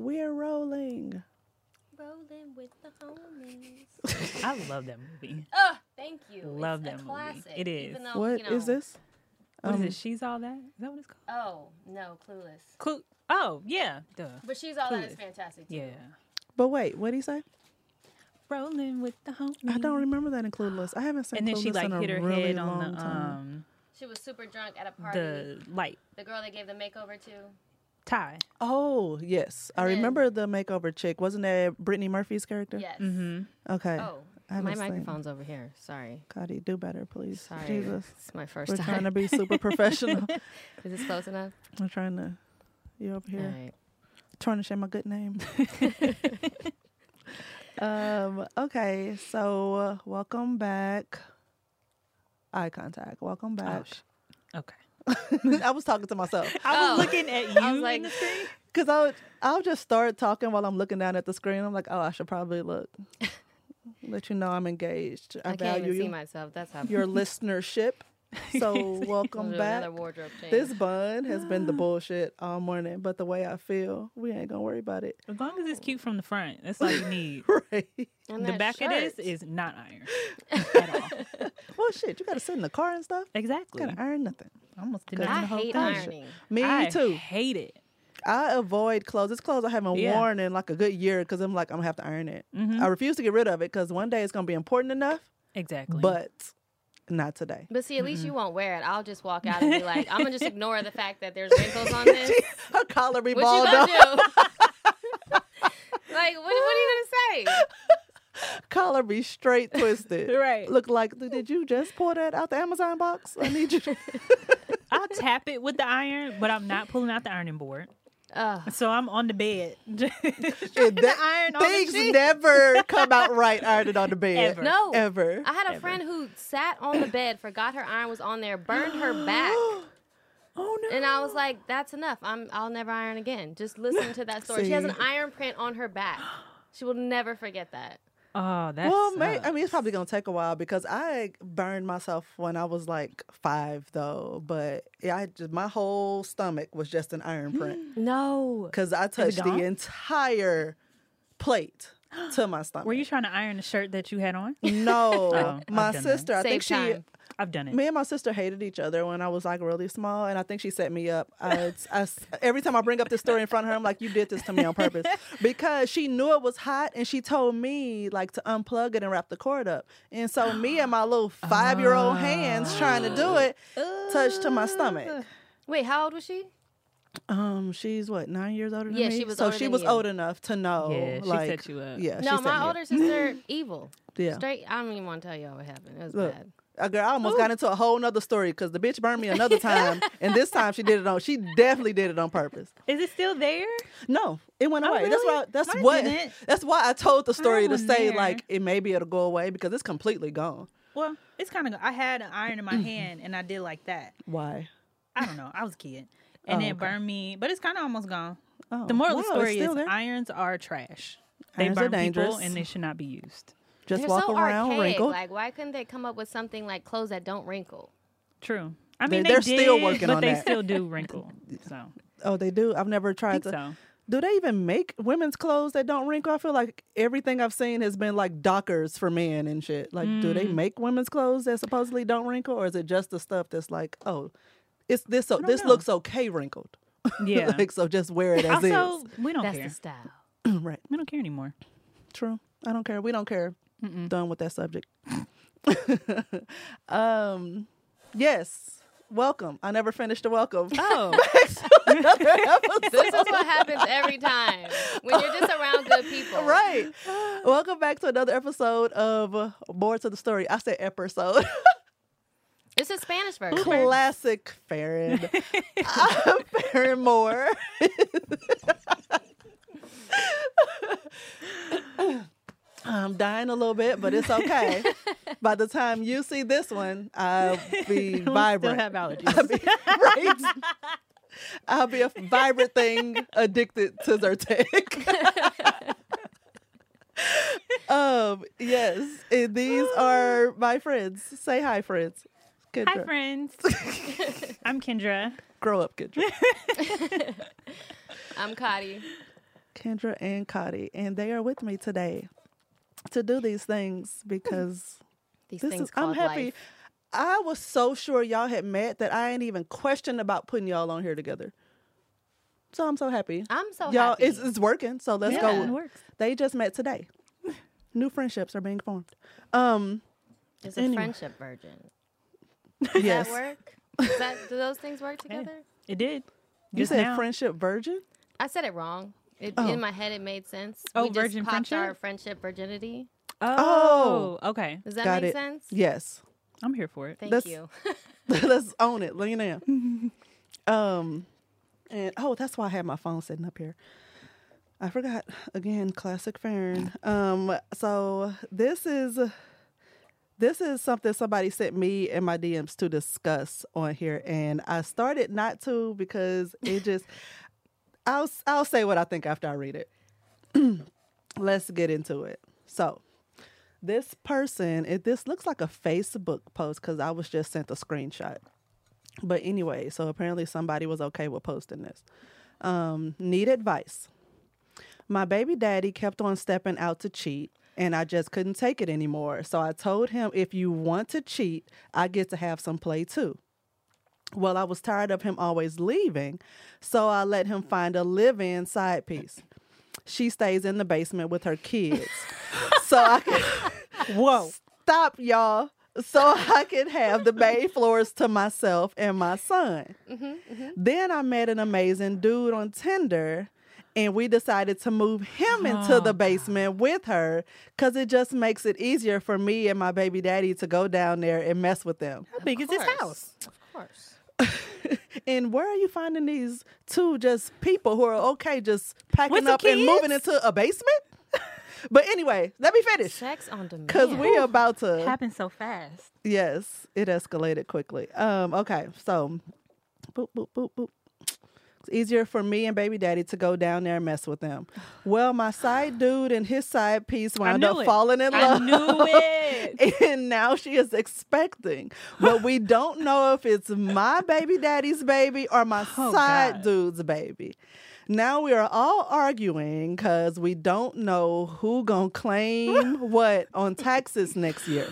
We're rolling. Rolling with the homies. I love that movie. Oh, thank you. Love it's that a classic, movie. It is. Though, what is this? What is it? She's All That? Is that what it's called? Oh, no. Clueless. Oh, yeah. Duh. But She's All Clueless. That is fantastic, too. Yeah. But wait, what did he say? Rolling with the homies. I don't remember that in Clueless. I haven't seen Clueless in a really long time. And then she, like, hit her really head on the... she was super drunk at a party. The light. The girl they gave the makeover to. Ty. Oh, yes. And I remember the makeover chick. Wasn't that Britney Murphy's character? Yes. Mm-hmm. Okay. Oh, my microphone's over here. Sorry. Cotty, do better, please. Sorry. Jesus. It's my first time. We're trying to be super professional. Is this close enough? I'm trying to... You up here. All right. Trying to share my good name. Okay. So, welcome back. Eye contact. Welcome back. Oh, okay. I was talking to myself. I was looking at you. I was like, because I'll just start talking while I'm looking down at the screen. I'm like, oh, I should probably look. Let you know I'm engaged. I can't even see myself. That's how your listenership. So welcome back. This bun has been the bullshit all morning, but the way I feel, we ain't gonna worry about it. As long as it's cute from the front, that's all you need. Right. And the back shirt. Of this is not iron at all. Well, shit, you gotta sit in the car and stuff. Exactly. You gotta iron nothing. Almost did I hate ironing. Me too. Hate it. I avoid clothes. It's clothes I haven't worn in like a good year because I'm like, I'm gonna have to iron it. Mm-hmm. I refuse to get rid of it because one day it's gonna be important enough. Exactly. But not today. But see, at least you won't wear it. I'll just walk out and be like, I'm going to just ignore the fact that there's wrinkles on this. Her collar be balled up. What you going to do? Like, what are you going to say? Collar be straight twisted. Right. Look like, did you just pull that out the Amazon box? I need you to... I'll tap it with the iron, but I'm not pulling out the ironing board. So I'm on the bed. Things never come out right ironed on the bed. Ever. No. Ever. I had a friend who sat on the bed, forgot her iron was on there, burned her back. Oh no. And I was like, that's enough. I'll never iron again. Just listen to that story. See? She has an iron print on her back. She will never forget that. Oh, that's it's probably gonna take a while because I burned myself when I was like 5 though, but my whole stomach was just an iron print. No, because I touched the entire plate to my stomach. Were you trying to iron the shirt that you had on? No, my sister. I think I've done it. Me and my sister hated each other when I was like really small, and I think she set me up. Every time I bring up this story in front of her, I'm like, you did this to me on purpose. Because she knew it was hot, and she told me like to unplug it and wrap the cord up. And so me and my little 5-year-old hands trying to do it touched to my stomach. Wait, how old was she? She's what, 9 years older than me? Yeah, she was old enough to know. Yeah, she set you up. Yeah, no, my older sister, evil. Yeah. Straight, I don't even want to tell y'all what happened. It was bad. Girl, I almost got into a whole nother story because the bitch burned me another time, and this time she definitely did it on purpose. Is it still there? No, it went away. Really? That's why I told the story to say like it'll go away because it's completely gone. Well, it's kind of. I had an iron in my hand and I did like that. Why? I don't know. I was a kid, and it burned me, but it's kind of almost gone. Oh, the moral of the story is irons are trash. Irons they burn are dangerous people, and they should not be used. Just they're walk so around archaic. Wrinkled. Like, why couldn't they come up with something like clothes that don't wrinkle? True. I mean, they're still working on that. But they still do wrinkle. So. Oh, they do? I've never tried to. So. Do they even make women's clothes that don't wrinkle? I feel like everything I've seen has been like dockers for men and shit. Like, do they make women's clothes that supposedly don't wrinkle? Or is it just the stuff that's like, oh, it's this this looks okay wrinkled? Yeah. Like, so just wear it as is. We don't care. That's the style. Right. We don't care anymore. True. I don't care. We don't care. Mm-mm. Done with that subject. Yes, welcome. I never finished the welcome. Oh, this is what happens every time when you're just around good people, right? Welcome back to another episode of Moore To The Story. I said episode. It's a Spanish version. Classic Farron. I'm Farron Moore. I'm dying a little bit, but it's okay. By the time you see this one, I'll be vibrant. Still have allergies. I'll be a vibrant thing addicted to Zyrtec. Yes, and these are my friends. Say hi, friends. Kendra. Hi, friends. I'm Kendra. Grow up, Kendra. I'm Cotty. Kendra and Cotty, and they are with me today to do these things because I'm happy. Life. I was so sure y'all had met that I ain't even questioned about putting y'all on here together. So I'm so happy. I'm so happy. Y'all, it's working. So let's go. It works. They just met today. New friendships are being formed. It's a friendship virgin. Does that work? Do those things work together? Yeah, it did. You said now. Friendship virgin? I said it wrong. In my head, it made sense. Oh, we virgin just friendship? Our friendship virginity. Oh, okay. Does that make sense? Yes. I'm here for it. Thank you. Let's own it. Lean in. And that's why I had my phone sitting up here. I forgot again. Classic Farron. So this is something somebody sent me in my DMs to discuss on here, and I started not to because it just. I'll say what I think after I read it. Let's get into it. So. This person, this looks like a Facebook post because I was just sent a screenshot. But anyway, so apparently somebody was okay with posting this. Need advice. My baby daddy kept on stepping out to cheat, and I just couldn't take it anymore. So I told him, if you want to cheat, I get to have some play too. Well, I was tired of him always leaving, so I let him find a live-in side piece. She stays in the basement with her kids. So I can stop, y'all. So I can have the bay floors to myself and my son. Then I met an amazing dude on Tinder, and we decided to move him into the basement with her because it just makes it easier for me and my baby daddy to go down there and mess with them. How big is his house? Of course. And where are you finding these two just people who are okay just packing up and moving into a basement? But anyway, let me finish. Sex on demand. Because we're about to. It happened so fast. Yes, it escalated quickly. Okay, so boop, boop, boop, boop. It's easier for me and baby daddy to go down there and mess with them. Well, my side dude and his side piece wound up falling in love. I knew it. And now she is expecting. But we don't know if it's my baby daddy's baby or my side dude's baby. Now we are all arguing because we don't know who gonna claim what on taxes next year.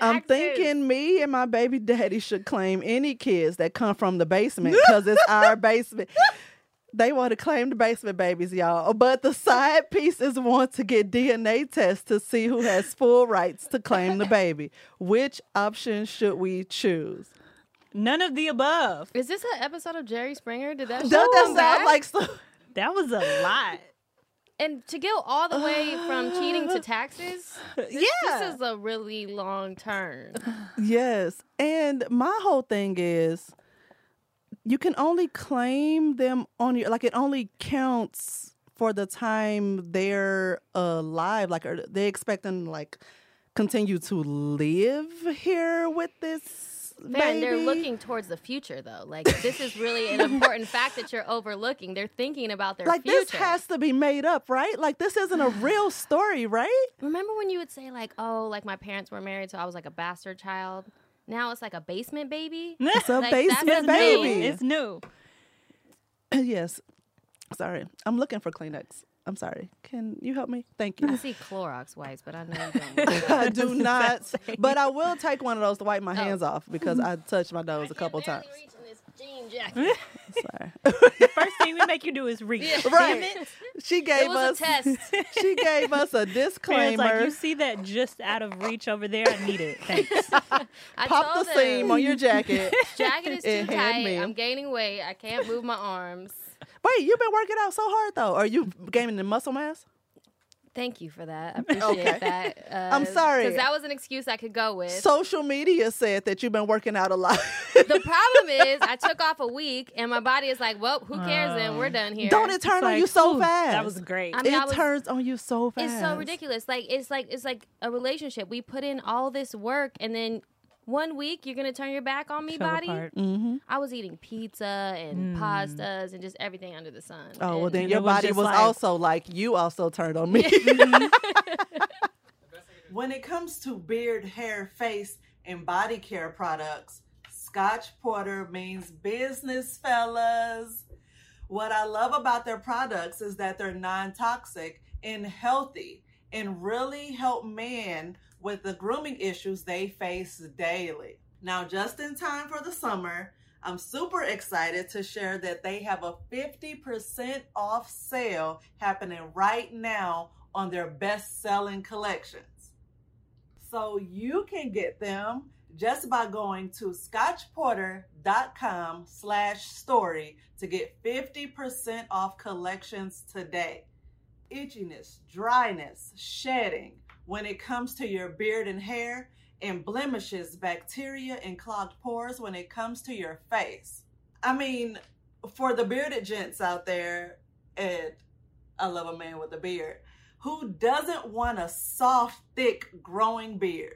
I'm thinking me and my baby daddy should claim any kids that come from the basement because it's our basement. They want to claim the basement babies, y'all. But the side pieces want to get DNA tests to see who has full rights to claim the baby. Which option should we choose? None of the above. Is this an episode of Jerry Springer? Did that sound like that was a lot? And to go all the way from cheating to taxes, this is a really long turn. Yes. And my whole thing is you can only claim them on your, like, it only counts for the time they're alive. Like, are they expecting, like, continue to live here with this? And they're looking towards the future, though. Like, this is really an important fact that you're overlooking. They're thinking about their future. Like, this has to be made up, right? Like, this isn't a real story, right? Remember when you would say, like, oh, like, my parents were married, so I was like a bastard child? Now it's like a basement baby? It's a basement baby. New. It's new. Yes. Sorry. I'm looking for Kleenex. I'm sorry. Can you help me? Thank you. I see Clorox wipes, but I know you don't. I do not. But I will take one of those to wipe my hands off because I touched my nose a couple times. I can't barely reach in this jean jacket. Sorry. The first thing we make you do is reach. Yeah. Right. Damn it. She gave us a disclaimer. Like, you see that just out of reach over there? I need it. Thanks. Pop the seam on your jacket. Jacket is too tight. I'm gaining weight. I can't move my arms. Wait, you've been working out so hard, though. Are you gaining the muscle mass? Thank you for that. I appreciate that. I'm sorry. Because that was an excuse I could go with. Social media said that you've been working out a lot. The problem is I took off a week, and my body is like, well, who cares then? We're done here. Don't it turn on you so fast? That was great. I mean, it turns on you so fast. It's so ridiculous. Like, it's like a relationship. We put in all this work, and then 1 week, you're going to turn your back on me, body? Mm-hmm. I was eating pizza and pastas and just everything under the sun. Oh, well, then your body was like, also like, you also turned on me. When it comes to beard, hair, face, and body care products, Scotch Porter means business, fellas. What I love about their products is that they're non-toxic and healthy and really help men with the grooming issues they face daily. Now, just in time for the summer, I'm super excited to share that they have a 50% off sale happening right now on their best-selling collections. So you can get them just by going to scotchporter.com/story to get 50% off collections today. Itchiness, dryness, shedding when it comes to your beard and hair, and blemishes, bacteria, and clogged pores when it comes to your face. I mean, for the bearded gents out there, and I love a man with a beard, who doesn't want a soft, thick, growing beard?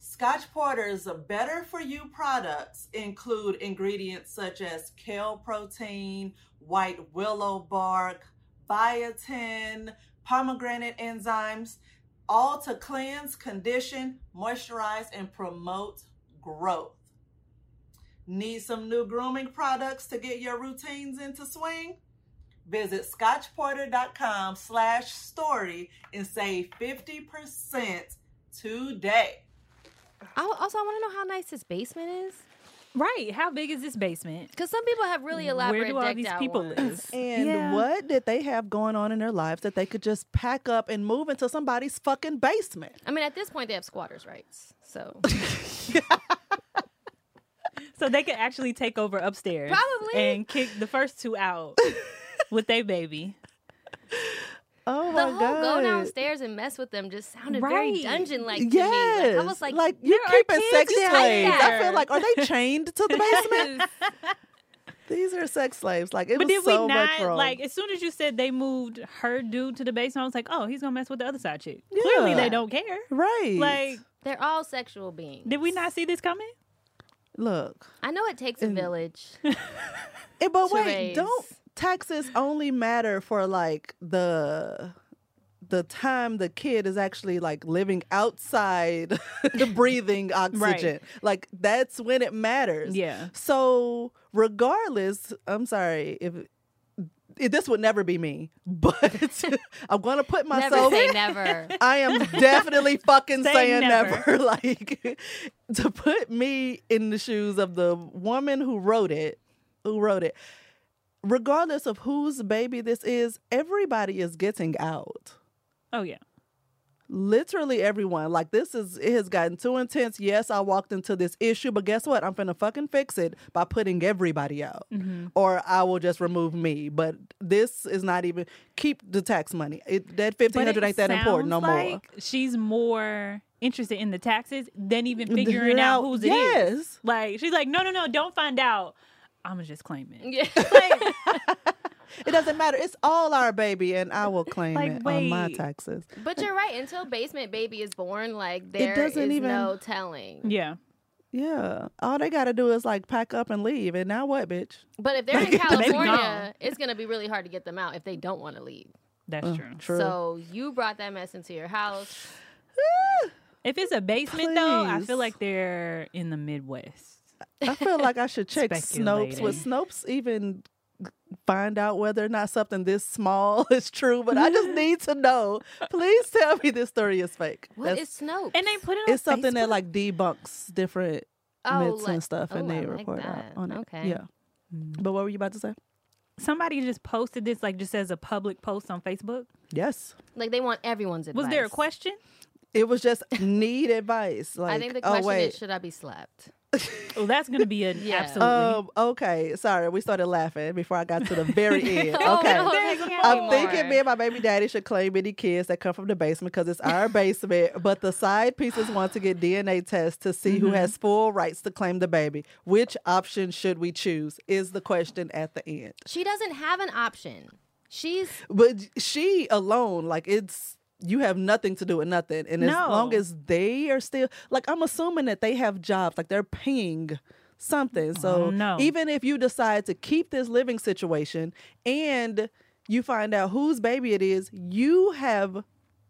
Scotch Porter's Better For You products include ingredients such as kale protein, white willow bark, biotin, pomegranate enzymes, all to cleanse, condition, moisturize, and promote growth. Need some new grooming products to get your routines into swing? Visit scotchporter.com/story and save 50% today. Also, I want to know how nice this basement is. Right. How big is this basement? Because some people have really elaborate. Where do all these people live? And what did they have going on in their lives that they could just pack up and move into somebody's fucking basement? I mean, at this point, they have squatters' rights. So... So they could actually take over upstairs. Probably. And kick the first two out with their baby. Oh my God. The whole go downstairs and mess with them just sounded very dungeon-like to me. Like, I was like you're keeping sex slaves. I feel like, are they chained to the basement? These are sex slaves. Like, it was so retro. Like, as soon as you said they moved her dude to the basement, I was like, oh, he's going to mess with the other side chick. Yeah. Clearly, they don't care. Right. Like, they're all sexual beings. Did we not see this coming? Look. I know it takes a village. But wait, don't taxes only matter for like the time the kid is actually like living outside the breathing oxygen. Right. Like that's when it matters. Yeah. So regardless, I'm sorry if this would never be me, but I'm going to put myself... Never say never. I am definitely fucking saying never. Like, to put me in the shoes of the woman who wrote it, regardless of whose baby this is, everybody is getting out. Oh, yeah. Literally everyone. Like, it has gotten too intense. Yes, I walked into this issue, but guess what? I'm finna fucking fix it by putting everybody out. Mm-hmm. Or I will just remove me. But this is not even... Keep the tax money. That $1,500 ain't that important no more. She's more interested in the taxes than even figuring out whose it is. Like, she's like, no, don't find out. I'm gonna just claim it. Yeah. Like, it doesn't matter. It's all our baby, and I will claim it on my taxes. But you're right. Until basement baby is born, like there is no telling. Yeah. Yeah. All they got to do is like pack up and leave. And now what, bitch? But if they're in California, it's going to be really hard to get them out if they don't want to leave. That's true. So you brought that mess into your house. If it's a basement, though, I feel like they're in the Midwest. I feel like I should check Snopes. Would Snopes even... find out whether or not something this small is true, but I just need to know. Please tell me this story is fake. What is Snopes? And they put it on It's something Facebook? That like debunks different myths and stuff, and they report out on it. Okay. Yeah. Mm-hmm. But what were you about to say? Somebody just posted this like just as a public post on Facebook. Yes. Like they want everyone's advice. Was there a question? It was just need advice. Like, I think the question is, should I be slapped? Oh, that's going to be an absolutely. Okay, sorry. We started laughing before I got to the very end. Okay. I'm thinking me and my baby daddy should claim any kids that come from the basement because it's our basement, but the side pieces want to get DNA tests to see who has full rights to claim the baby. Which option should we choose is the question at the end. She doesn't have an option. But she alone, like it's... You have nothing to do with nothing. And as long as they are still... Like, I'm assuming that they have jobs. Like, they're paying something. So even if you decide to keep this living situation and you find out whose baby it is, you,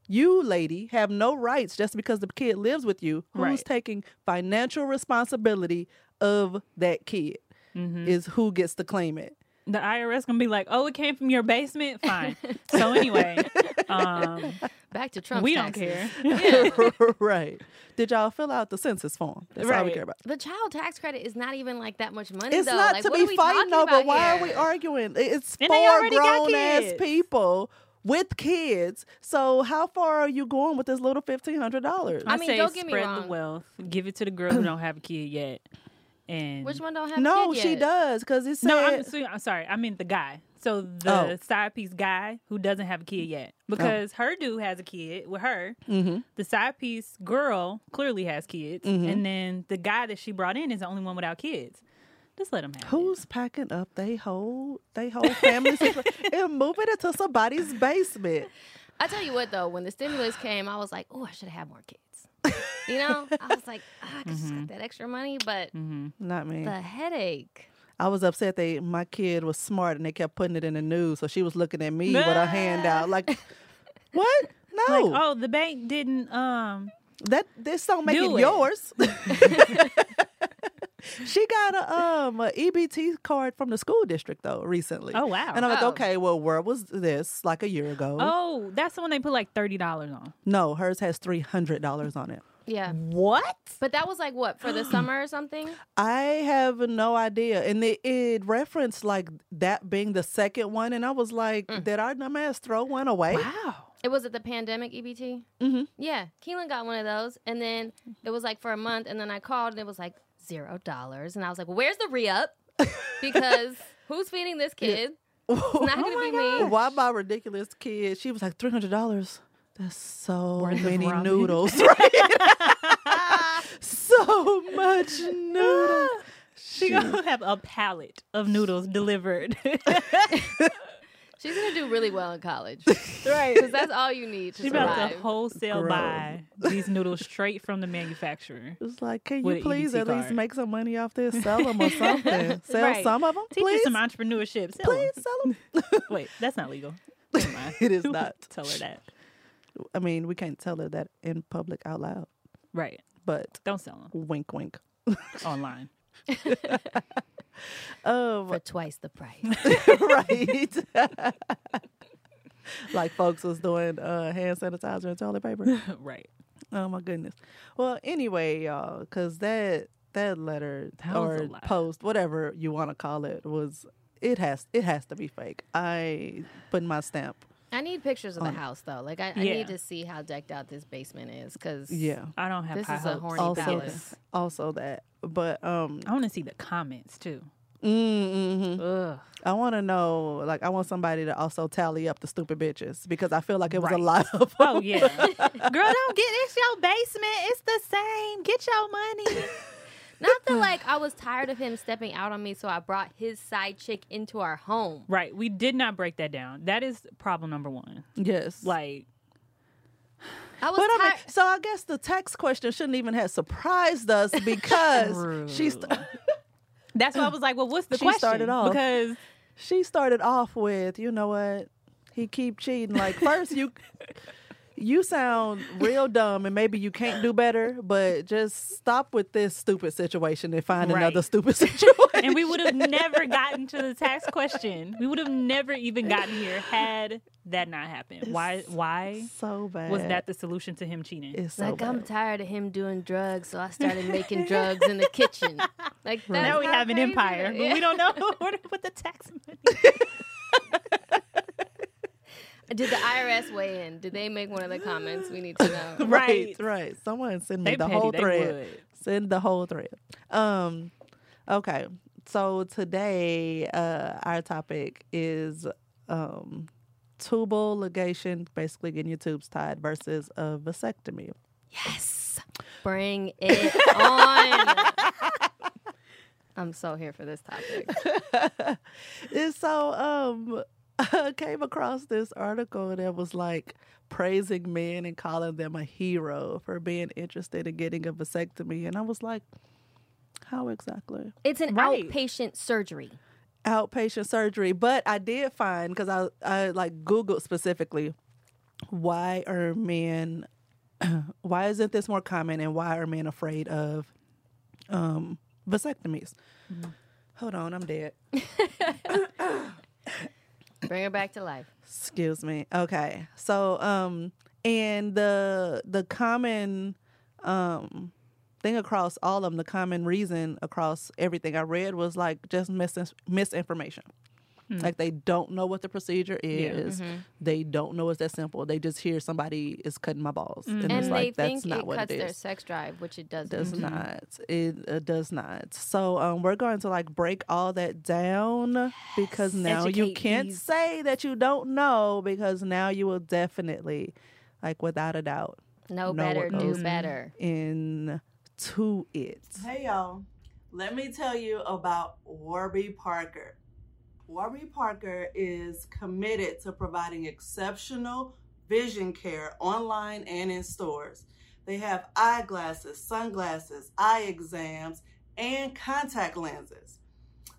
lady, have no rights just because the kid lives with you. Who's taking financial responsibility of that kid is who gets to claim it. the IRS gonna be like, oh, it came from your basement? Fine. So anyway, back to Trump. We taxes. Don't care. Yeah. Right. Did y'all fill out the census form? That's right. All we care about. The child tax credit is not even like that much money. It's though. Not like, to be fighting over. Why here? Are we arguing? It's and four grown ass people with kids. So how far are you going with this little $1,500? I mean, don't get me wrong. Spread the wealth. Give it to the girls who don't have a kid yet. And which one don't have no, a kid yet? No, she does because it's no. I'm sorry. I mean the guy. So the side piece guy who doesn't have a kid yet, because her dude has a kid with her. Mm-hmm. The side piece girl clearly has kids, mm-hmm. and then the guy that she brought in is the only one without kids. Just let them have who's it. Packing up they whole family and moving it to somebody's basement. I tell you what though, when the stimulus came, I was like, oh, I should have more kids. You know, I was like, oh, I could just get that extra money, but not me. The headache. I was upset my kid was smart and they kept putting it in the news, so she was looking at me with her hand out like, what? No. Like, oh, the bank didn't. That this don't make it yours. She got a EBT card from the school district though recently. Oh wow! And I'm like, okay, well, where was this like a year ago? Oh, that's the one they put like $30 on. No, hers has $300 on it. Yeah. What? But that was like what for the summer or something? I have no idea. And it referenced like that being the second one, and I was like, did our dumbass throw one away? Wow. It was at the pandemic EBT. Mm-hmm. Yeah, Keelan got one of those, and then it was like for a month, and then I called and it was like $0, and I was like, well, "Where's the re-up? Because who's feeding this kid? Yeah. It's not going to be gosh. Me." Why my ridiculous kid? She was like $300. That's so many noodles. Right? So much noodles. She's gonna have a pallet of noodles delivered. She's gonna do really well in college, right? Because that's all you need to survive. About to wholesale buy these noodles straight from the manufacturer. It's like, can you please at least make some money off this? Sell them or something. Sell some of them. Teach us some entrepreneurship. Sell them. Wait, that's not legal. Never mind. It is not. Tell her that. I mean, we can't tell her that in public out loud, right? But don't sell them. Wink, wink. Online. For twice the price. Right. Like folks was doing hand sanitizer and toilet paper. Right. Oh my goodness. Well, anyway, y'all, because that letter or post, whatever you want to call it, it has to be fake. I put my stamp. I need pictures of the house though. Like I need to see how decked out this basement is, because I don't have this is a horny palace. Also that, but I want to see the comments too. Ugh. I want to know. Like I want somebody to also tally up the stupid bitches, because I feel like it was a lot of them. Oh yeah, girl, don't get it's your basement. It's the same. Get your money. Not that, like, I was tired of him stepping out on me, so I brought his side chick into our home. Right. We did not break that down. That is problem number one. Yes. Like, I was tired. I mean, so I guess the text question shouldn't even have surprised us, because she's. That's why I was like, well, what's the question? She started off with, you know what? He keep cheating. Like, first You sound real dumb, and maybe you can't do better, but just stop with this stupid situation and find another stupid situation. And we would have never gotten to the tax question. We would have never even gotten here had that not happened. Why? So bad. Was that the solution to him cheating? It's so like, bad. I'm tired of him doing drugs, so I started making drugs in the kitchen. Like that. Now we have an empire, but we don't know where to put the tax money. Did the IRS weigh in? Did they make one of the comments? We need to know. Right. Someone send me the whole thread. Send the whole thread. Okay. So today, our topic is tubal ligation, basically getting your tubes tied, versus a vasectomy. Yes. Bring it on. I'm so here for this topic. And so, I came across this article that was like praising men and calling them a hero for being interested in getting a vasectomy. And I was like, how exactly? It's an outpatient surgery. But I did find, because I like Googled specifically, why isn't this more common, and why are men afraid of vasectomies? Mm-hmm. Hold on, I'm dead. Bring her back to life. Excuse me. Okay. So, and the common thing across all of them, the common reason across everything I read was like just misinformation. Mm. Like they don't know what the procedure is. Yeah. Mm-hmm. They don't know it's that simple. They just hear somebody is cutting my balls. Mm. And it's like, that's not what it is. They think it cuts their sex drive, which it doesn't. Does not. It does not. So we're going to like break all that down because now you can't say that you don't know, because now you will definitely, like without a doubt, know better, do better. Into it. Hey y'all, let me tell you about Warby Parker. Warby Parker is committed to providing exceptional vision care online and in stores. They have eyeglasses, sunglasses, eye exams, and contact lenses.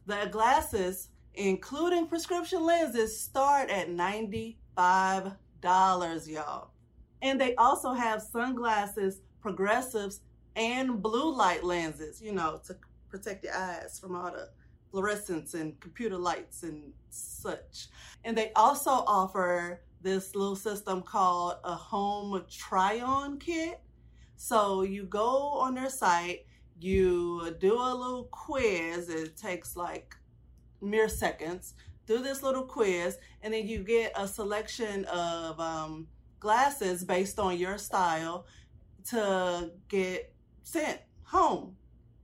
The glasses, including prescription lenses, start at $95, y'all. And they also have sunglasses, progressives, and blue light lenses, you know, to protect your eyes from all the fluorescence and computer lights and such. And they also offer this little system called a home try-on kit. So you go on their site, you do a little quiz. It takes like mere seconds. Do this little quiz, and then you get a selection of glasses based on your style to get sent home.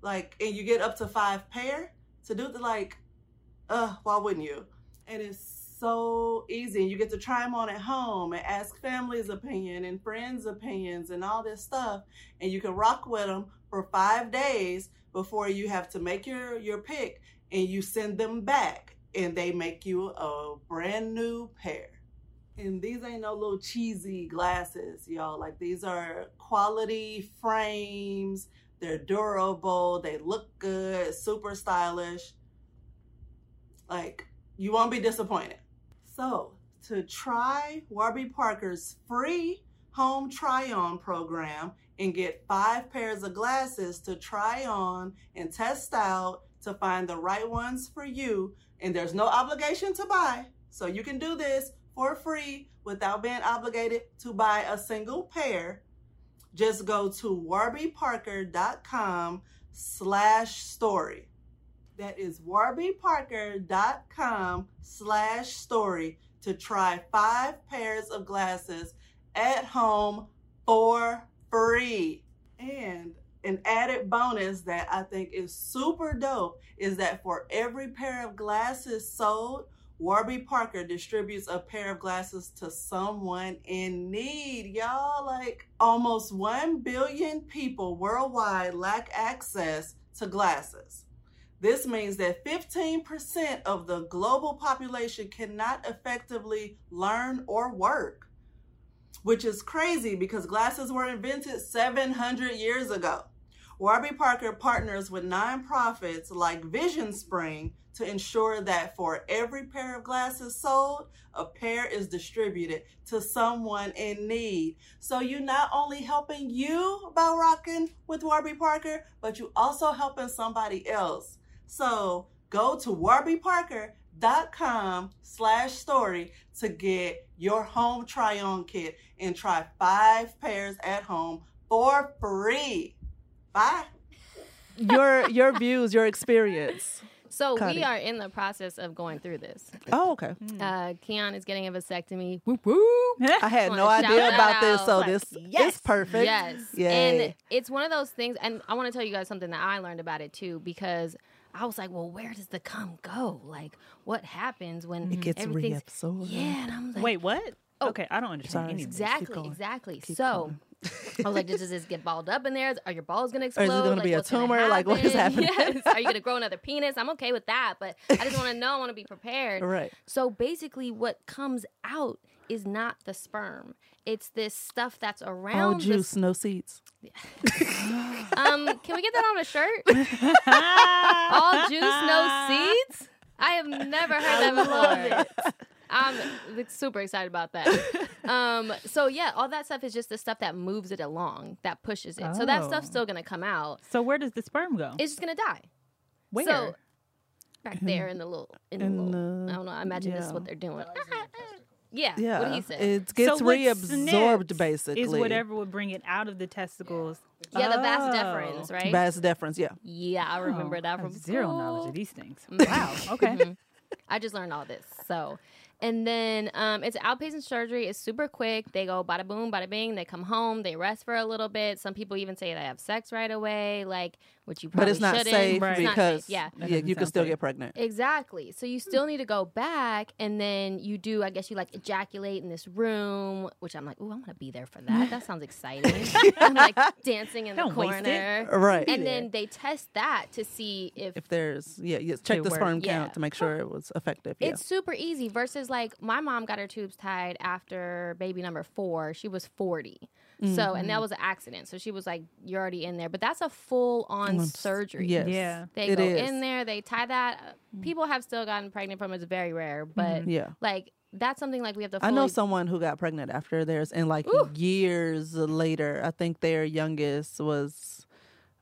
Like, and you get up to 5 pair. To do the like, why wouldn't you? And it's so easy. You get to try them on at home and ask family's opinion and friends' opinions and all this stuff. And you can rock with them for 5 days before you have to make your pick, and you send them back and they make you a brand new pair. And these ain't no little cheesy glasses, y'all. Like these are quality frames. They're durable, they look good, super stylish. Like, you won't be disappointed. So, to try Warby Parker's free home try-on program and get 5 pairs of glasses to try on and test out to find the right ones for you, and there's no obligation to buy, so you can do this for free without being obligated to buy a single pair. Just go to warbyparker.com/story. That is warbyparker.com/story to try 5 pairs of glasses at home for free. And an added bonus that I think is super dope is that for every pair of glasses sold, Warby Parker distributes a pair of glasses to someone in need, y'all. Like, almost 1 billion people worldwide lack access to glasses. This means that 15% of the global population cannot effectively learn or work, which is crazy because glasses were invented 700 years ago. Warby Parker partners with nonprofits like Vision Spring to ensure that for every pair of glasses sold, a pair is distributed to someone in need. So you're not only helping you by rocking with Warby Parker, but you also helping somebody else. So go to warbyparker.com/story to get your home try-on kit and try 5 pairs at home for free. Bye. Your views, your experience. So Cotty. We are in the process of going through this. Oh, okay. Keon is getting a vasectomy. Whoop, whoop. I had no idea about this, so like, this is perfect. Yes. Yay. And it's one of those things, and I want to tell you guys something that I learned about it too, because I was like, well, where does the cum go? Like, what happens when it gets reabsorbed? Yeah, and I'm like, wait, what? Oh, okay, I don't understand anything. Exactly. Keep going. I was like, does this get balled up in there? Are your balls going to explode? Or is it going to be a tumor? Like, what is happening? Yes. Are you going to grow another penis? I'm okay with that, but I just want to know. I want to be prepared. Right. So basically what comes out is not the sperm. It's this stuff that's around. All juice, no seeds. Yeah. Can we get that on a shirt? All juice, no seeds? I have never heard that before. I'm super excited about that. So yeah, all that stuff is just the stuff that moves it along, that pushes it. Oh. So that stuff's still going to come out. So where does the sperm go? It's just going to die. Where? So back there in the little, in the I don't know. I imagine this is what they're doing. Yeah, what he said. It gets reabsorbed, basically. Is whatever would bring it out of the testicles. Yeah, the vas deferens, right? Vas deferens, yeah. Yeah, I remember that from school. Zero knowledge of these things. Wow, okay. Mm-hmm. I just learned all this. So, and then it's outpatient surgery. It's super quick. They go bada boom, bada bing. They come home. They rest for a little bit. Some people even say they have sex right away, like, which you probably shouldn't. But it's not safe because you can still get pregnant. Exactly. So you still need to go back, and then you do, I guess you, like, ejaculate in this room, which I'm like, ooh, I want to be there for that. That sounds exciting. I'm, like, dancing in the corner. Right. And then they test that to see if there's, check the sperm count to make sure it was effective. Yeah. It's super easy versus, like, my mom got her tubes tied after baby number 4. She was 40. Mm-hmm. So, and that was an accident. So she was like, you're already in there. But that's a full-on surgery. Yes. Yeah. They go in there. They tie that. People have still gotten pregnant from it. It's very rare. But, like, that's something like we have to fully... I know someone who got pregnant after theirs. And, like, years later, I think their youngest was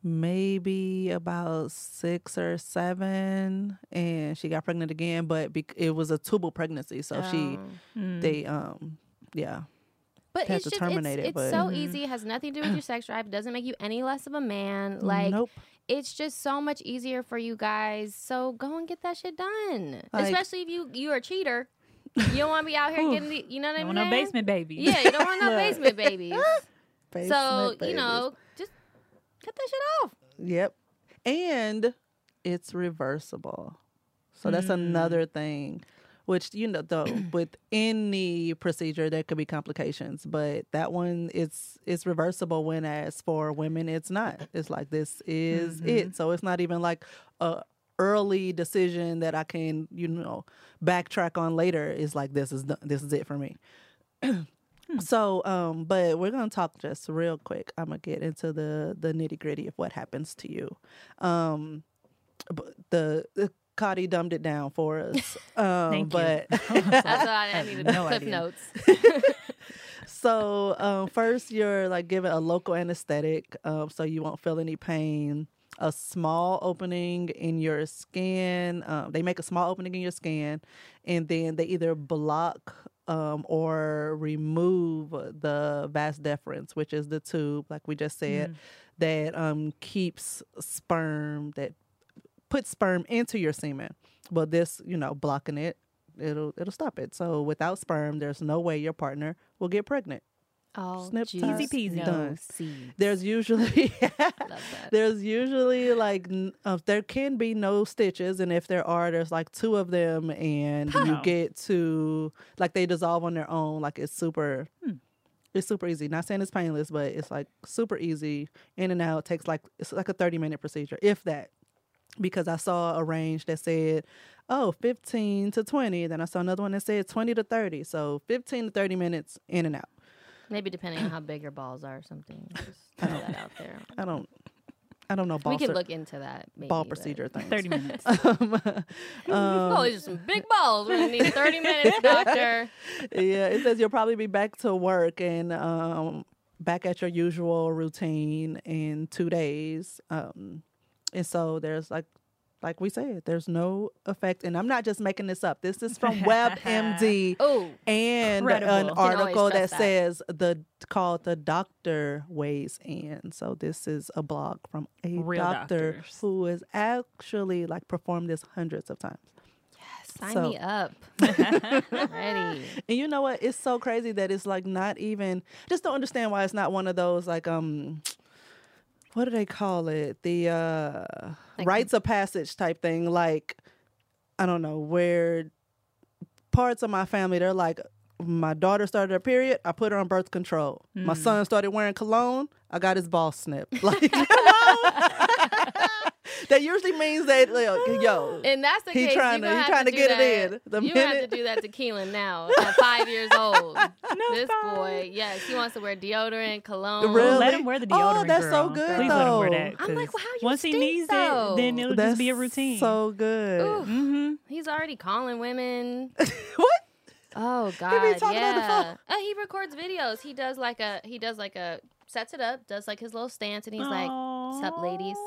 maybe about 6 or 7. And she got pregnant again. But it was a tubal pregnancy. So But it's just, it's so easy. It has nothing to do with your sex drive. It doesn't make you any less of a man. Like, it's just so much easier for you guys. So go and get that shit done. Like, especially if you're a cheater. You don't want to be out here getting the, you know what I mean? You don't want no basement babies. Yeah, you don't want no basement babies. So, you know, just cut that shit off. Yep. And it's reversible. So that's another thing. Which, you know, though, with any procedure, there could be complications. But that one, it's reversible, when as for women, it's not. It's like, this is it. So it's not even like a early decision that I can, you know, backtrack on later. It's like, this is it for me. So, but we're going to talk just real quick. I'm going to get into the nitty-gritty of what happens to you. The Cotty dumbed it down for us. Thank you. That's what I needed to know. Cliff notes. So first, you're like given a local anesthetic, so you won't feel any pain. A small opening in your skin. They make a small opening in your skin, and then they either block or remove the vas deferens, which is the tube, like we just said, that keeps sperm that. Put sperm into your semen. Well, this, you know, blocking it, it'll stop it. So without sperm, there's no way your partner will get pregnant. Oh, easy peasy. Done. There's usually like there can be no stitches, and if there are, there's like 2 of them, and you get to, like, they dissolve on their own. Like, it's super it's super easy. Not saying it's painless, but it's like super easy. In and out. Takes like, it's like a 30-minute procedure, if that. Because I saw a range that said, 15 to 20. Then I saw another one that said 20 to 30. So 15 to 30 minutes in and out. Maybe depending on how big your balls are or something. Just throw that out there. I don't know. We can look into that. Maybe, ball procedure thing. 30 minutes. These are some big balls. We're going to need 30 minutes, doctor. Yeah, it says you'll probably be back to work and back at your usual routine in 2 days. And so there's like we said, there's no effect. And I'm not just making this up. This is from WebMD and an article that says called The Doctor Weighs In. So this is a blog from a doctor who has actually like performed this hundreds of times. Sign me up. Ready. And you know what? It's so crazy that it's like not even, just don't understand why it's not one of those like what do they call it? The rites of passage type thing. Like, I don't know, where parts of my family, they're like, my daughter started her period, I put her on birth control. My son started wearing cologne, I got his ball snipped. Like, that usually means that, like, yo. And that's the case. He's trying to get it in. You have to do that to Keelan now at 5 years old. Boy, yes, he wants to wear deodorant, cologne. Really? Let him wear the deodorant. Oh, that's so good. Please let him wear that. I'm like, well, how you once stink, he needs it, then it'll just be a routine. So good. He's already calling women. What? Oh God. He be talking on the phone. He records videos. He does like a sets it up, does like his little stance, and he's like, "Sup, ladies."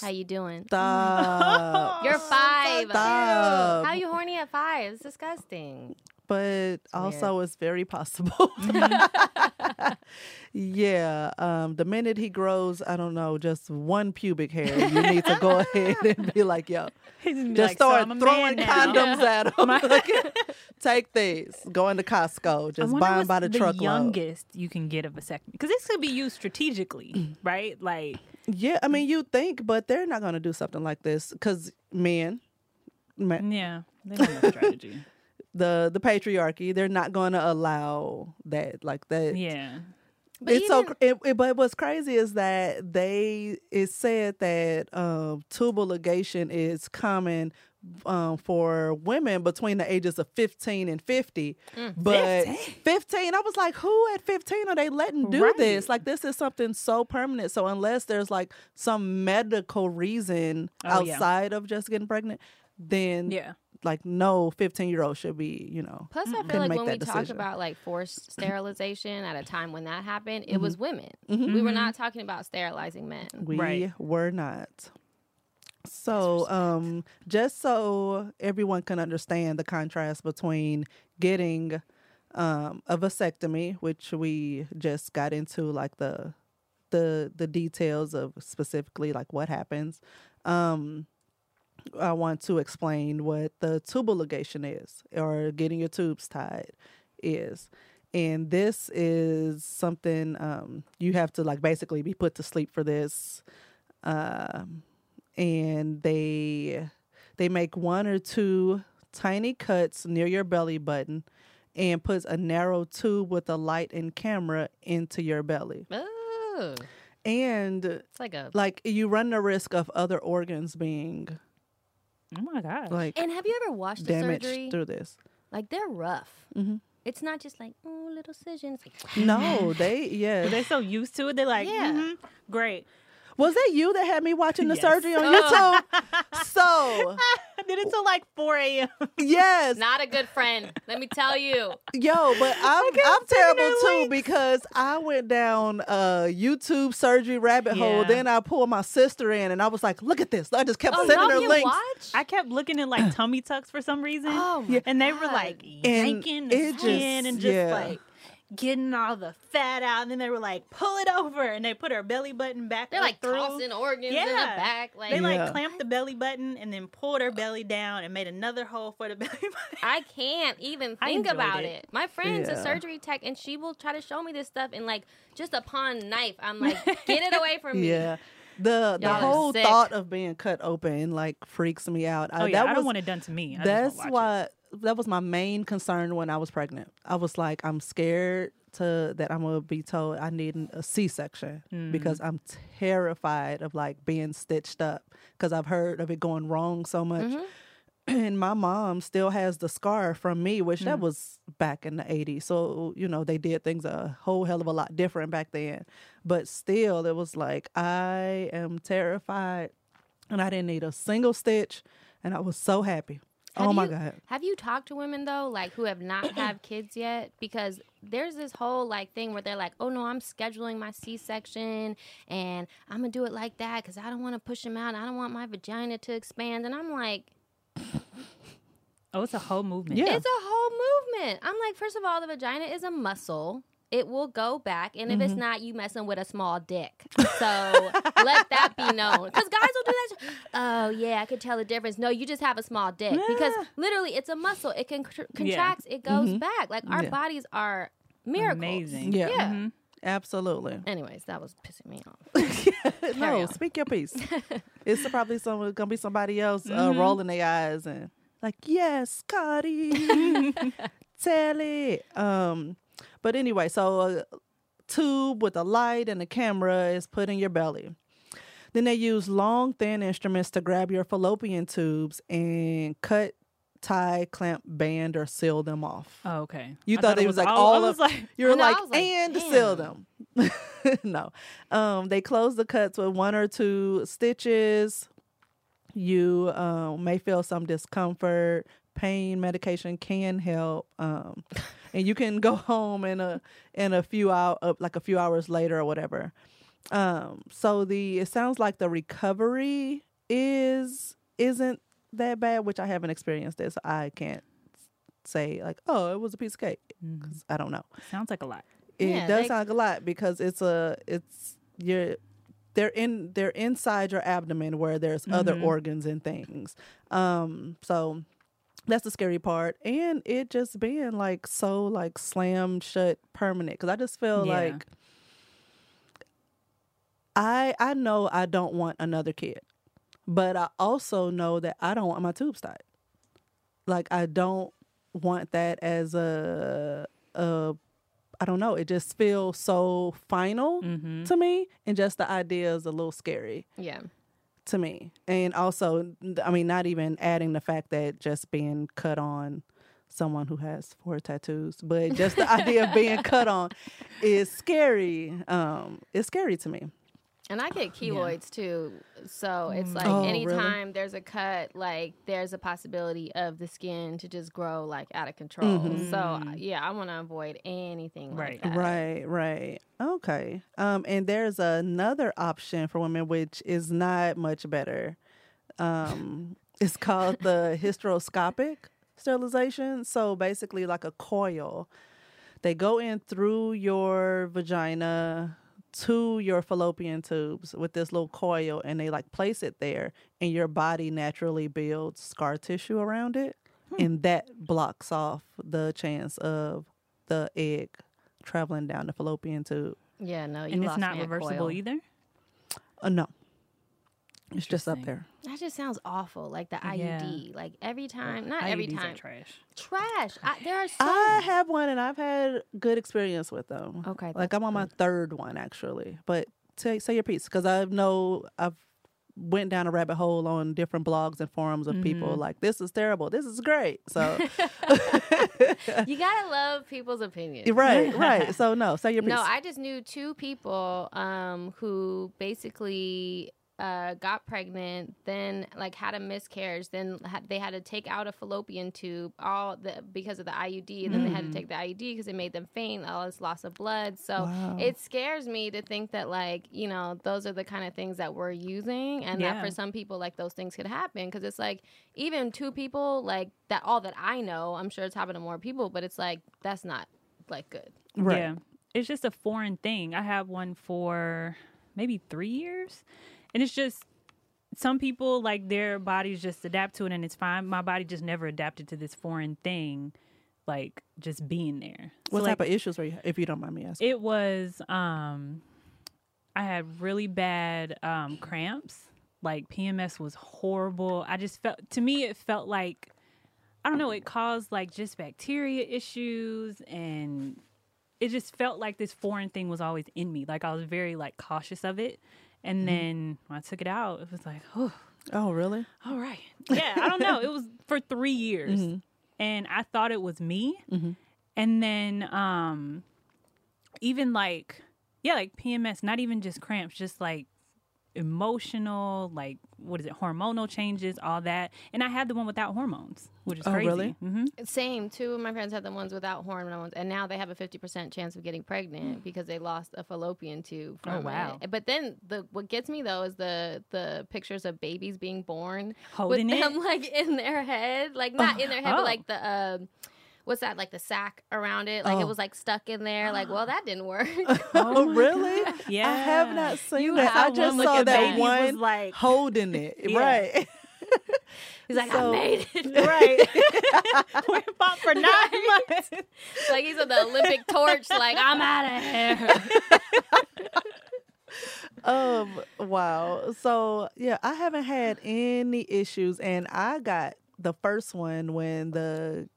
How you doing? Stop. You're five. Stop. How you horny at five? It's disgusting. But it's also weird. It's very possible. Yeah. The minute he grows, I don't know, just one pubic hair, you need to go ahead and be like, yo, just like, start throwing condoms at him. Take this. Go into Costco. Just buy them by the truckload. The youngest you can get a vasectomy? Because this could be used strategically, right? Like, yeah, I mean, you think, but they're not going to do something like this because men. Yeah, they don't have a strategy. The patriarchy, they're not going to allow that like that. Yeah, but it's even... but what's crazy is that it said that tubal ligation is common for women between the ages of 15 and 50. But 15, I was like, who at 15 are they letting do this? Like, this is something so permanent. So unless there's like some medical reason outside of just getting pregnant, then like no 15-year-old should be, you know. Plus, I feel like when we talked about like forced sterilization at a time when that happened, it was women. We were not talking about sterilizing men. We were not. So just so everyone can understand the contrast between getting a vasectomy, which we just got into like the details of specifically like what happens. I want to explain what the tubal ligation is, or getting your tubes tied is. And this is something you have to like basically be put to sleep for this. And they make one or two tiny cuts near your belly button and puts a narrow tube with a light and camera into your belly. Ooh. And it's like you run the risk of other organs being... Oh my gosh. Like, and have you ever watched the surgery? Through this. Like, they're rough. Mm-hmm. It's not just like, oh, little scission. Like, no, they're so used to it. They're like, great. Was that you that had me watching the surgery on YouTube? So. Did it till like 4 a.m.? Yes. Not a good friend. Let me tell you. Yo, but I'm terrible too because I went down a YouTube surgery rabbit hole. Then I pulled my sister in and I was like, look at this. I just kept sending her links. Watch? I kept looking at like tummy tucks for some reason. Oh, my and they were like yanking the skin and just like. Getting all the fat out, and then they were like, pull it over, and they put her belly button back. They're like through. Tossing organs in the back. Like, they like clamped the belly button and then pulled her belly down and made another hole for the belly button. I can't even think about it. My friend's a surgery tech, and she will try to show me this stuff, and like just a pawn knife, I'm like, get it away from me. Yeah. The whole thought of being cut open like freaks me out. I don't want it done to me. That was my main concern when I was pregnant. I was like, I'm scared that I'm going to be told I need a C-section because I'm terrified of like being stitched up because I've heard of it going wrong so much. Mm-hmm. And my mom still has the scar from me, which that was back in the 80s. So, you know, they did things a whole hell of a lot different back then. But still, it was like, I am terrified and I didn't need a single stitch. And I was so happy. Oh my God. Have you talked to women, though, like who have not have kids yet? Because there's this whole like thing where they're like, oh, no, I'm scheduling my C-section and I'm going to do it like that because I don't want to push them out. I don't want my vagina to expand. And I'm like. Oh, it's a whole movement. Yeah. It's a whole movement. I'm like, first of all, the vagina is a muscle. It will go back, and if it's not, you messing with a small dick. So let that be known. Because guys will do that. Oh, yeah, I could tell the difference. No, you just have a small dick. Yeah. Because literally, it's a muscle. It contracts. It goes back. Like, our bodies are miracles. Amazing. Yeah. Absolutely. Anyways, that was pissing me off. No, speak your piece. It's probably going to be somebody else rolling their eyes and like, yes, Cotty. Tell it. But anyway, so a tube with a light and a camera is put in your belly. Then they use long, thin instruments to grab your fallopian tubes and cut, tie, clamp, band, or seal them off. Oh, okay. You thought it was like all of... You were like, and seal them. No. They close the cuts with one or two stitches. You may feel some discomfort. Pain medication can help. And you can go home in a few hours later or whatever. So it sounds like the recovery isn't that bad, which I haven't experienced it, so I can't say like, oh, it was a piece of cake, because I don't know. Sounds like a lot. It does sound like a lot, because they're inside your abdomen where there's other organs and things. So that's the scary part, and it just being like so like slammed shut permanent, because I just feel like I know I don't want another kid, but I also know that I don't want my tubes tied. Like, I don't want that as a I don't know. It just feels so final to me, and just the idea is a little scary. Yeah. To me. And also, I mean, not even adding the fact that just being cut on, someone who has 4 tattoos, but just the idea of being cut on is scary. It's scary to me. And I get keloids too. So it's like anytime there's a cut, like there's a possibility of the skin to just grow like out of control. So I want to avoid anything like that. Right. Okay. And there's another option for women, which is not much better. It's called the hysteroscopic sterilization. So basically like a coil, they go in through your vagina to your fallopian tubes with this little coil, and they like place it there, and your body naturally builds scar tissue around it, and that blocks off the chance of the egg traveling down the fallopian tube. Yeah, no, you and lost it's not reversible coil. Either? No. It's just up there. That just sounds awful. Like the IUD. Yeah. Like every time, not IUDs every time. Are trash. I have one, and I've had good experience with them. Okay. Like I'm on my 3rd one actually. But say your piece, because I've went down a rabbit hole on different blogs and forums of people like, this is terrible, this is great. So you gotta love people's opinions. Right. So no, say your piece. No, I just knew 2 people who basically. Got pregnant, then like had a miscarriage, then they had to take out a fallopian tube because of the IUD, and then they had to take the IUD because it made them faint, all this loss of blood. So it scares me to think that, like, you know, those are the kind of things that we're using, and that for some people, like, those things could happen, because it's like even 2 people, like, that all that I know, I'm sure it's happened to more people, but it's like that's not like good. Right. Yeah. It's just a foreign thing. I had one for maybe 3 years. And it's just, some people, like, their bodies just adapt to it, and it's fine. My body just never adapted to this foreign thing, like, just being there. What type of issues were you, if you don't mind me asking? It was, I had really bad cramps. Like, PMS was horrible. I just felt, to me, it felt like, I don't know, it caused, like, just bacteria issues, and it just felt like this foreign thing was always in me. Like, I was very, like, cautious of it. And then when I took it out, it was like, oh, really? All right. Yeah, I don't know. It was for 3 years. And I thought it was me. And then even like, like PMS, not even just cramps, just like emotional, like, what is it, hormonal changes, all that. And I had the one without hormones, which is crazy. Really? Same. 2 of my friends had the ones without hormones, and now they have a 50% chance of getting pregnant because they lost a fallopian tube from it. But then what gets me though is the pictures of babies being born holding with them like in their head, like not in their head, but like the what's that, like the sack around it? Like it was like stuck in there. Like, well, that didn't work. Oh, really? God. Yeah. I have not seen that. I just saw that one was like holding it. Yeah. Right. He's like, I made it. Right. We fought for 9 months. Like he's on the Olympic torch, like, I'm out of here. Wow. So yeah, I haven't had any issues, and I got the first one when the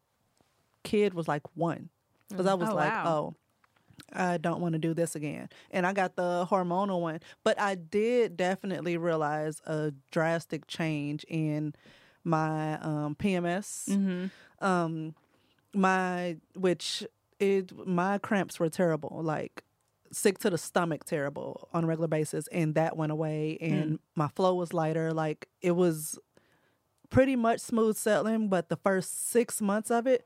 kid was like 1, because I was I don't want to do this again, and I got the hormonal one. But I did definitely realize a drastic change in my PMS. My cramps were terrible, like sick to the stomach terrible on a regular basis, and that went away, and my flow was lighter. Like it was pretty much smooth settling, but the first 6 months of it,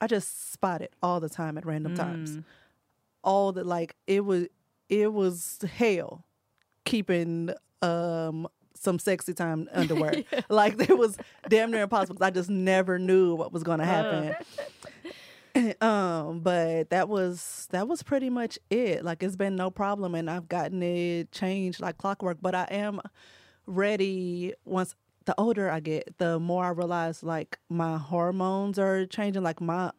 I just spotted all the time at random times. All the, like, it was it was hell keeping some sexy time underwear. Yeah. Like, it was damn near impossible because I just never knew what was going to happen. But that was pretty much it. Like, it's been no problem, and I've gotten it changed like clockwork. But I am ready. Once the older I get, the more I realize like my hormones are changing. Like I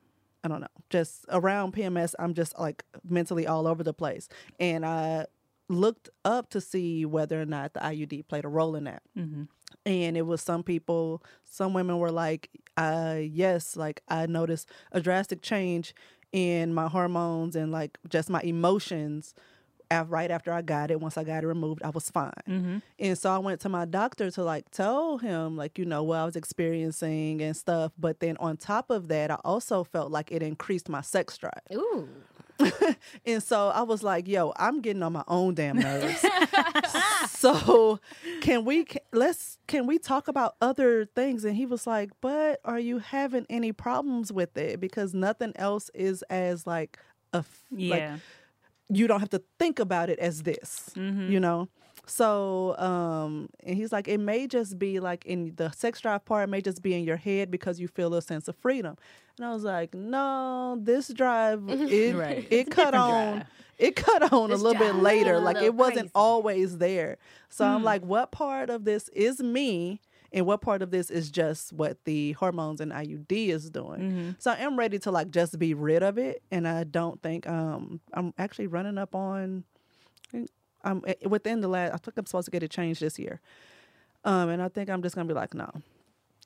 don't know, just around PMS, I'm just like mentally all over the place. And I looked up to see whether or not the IUD played a role in that. Mm-hmm. And it was some women were like, yes, like I noticed a drastic change in my hormones and like just my emotions right after I got it. Once I got it removed, I was fine. Mm-hmm. And so I went to my doctor to like tell him like, you know, what I was experiencing and stuff. But then on top of that, I also felt like it increased my sex drive. Ooh. And so I was like, yo, I'm getting on my own damn nerves. So can we talk about other things? And he was like, but are you having any problems with it? Because nothing else is as like you don't have to think about it as this, mm-hmm. you know? So, and he's like, it may just be like in the sex drive part, it may just be in your head because you feel a sense of freedom. And I was like, no, this drive, it cut on a little bit later. Like it wasn't always there. So I'm like, what part of this is me? And what part of this is just what the hormones and IUD is doing? Mm-hmm. So I am ready to like just be rid of it, and I don't think I'm actually running up on. I think I'm supposed to get it changed this year, and I think I'm just gonna be like, no,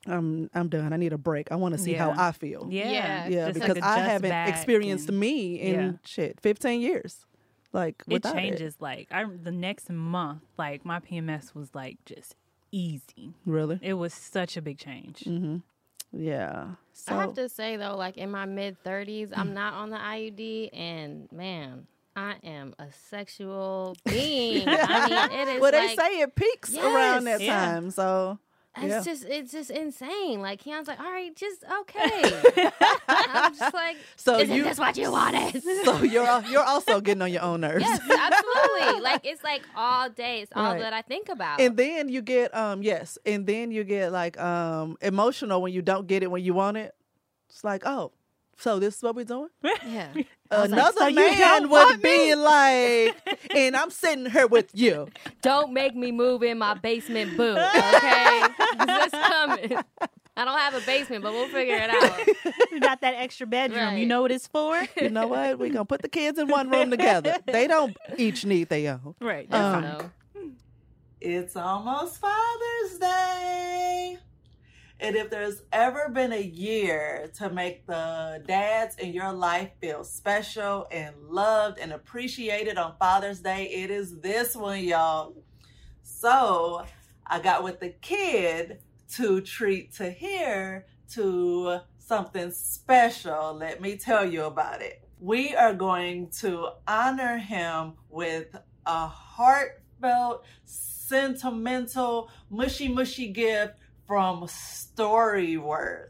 I'm done. I need a break. I want to see how I feel. Yeah, because I haven't experienced me in 15 years. Like it changes. Like the next month, like my PMS was like just easy. Really? It was such a big change. Mm-hmm. Yeah. So I have to say, though, like in my mid-30s, I'm not on the IUD, and man, I am a sexual being. I mean, it is. Well, they say it peaks around that time, so it's just insane. Like Keon's like, all right, just okay. I'm just like, so isn't this what you wanted? So you're also getting on your own nerves. Yes, absolutely. Like it's like all day. It's all that I think about. And then you get emotional when you don't get it when you want it. It's like, oh, so this is what we're doing? Yeah. Another man would be like, and I'm sitting here with you. Don't make me move in my basement booth, okay? This coming. I don't have a basement, but we'll figure it out. You got that extra bedroom. Right. You know what it's for? You know what? We're going to put the kids in one room together. They don't each need their own. Right. It's almost Father's Day. And if there's ever been a year to make the dads in your life feel special and loved and appreciated on Father's Day, it is this one, y'all. So I got with the kid to treat Tahir to something special. Let me tell you about it. We are going to honor him with a heartfelt, sentimental, mushy gift from StoryWorth.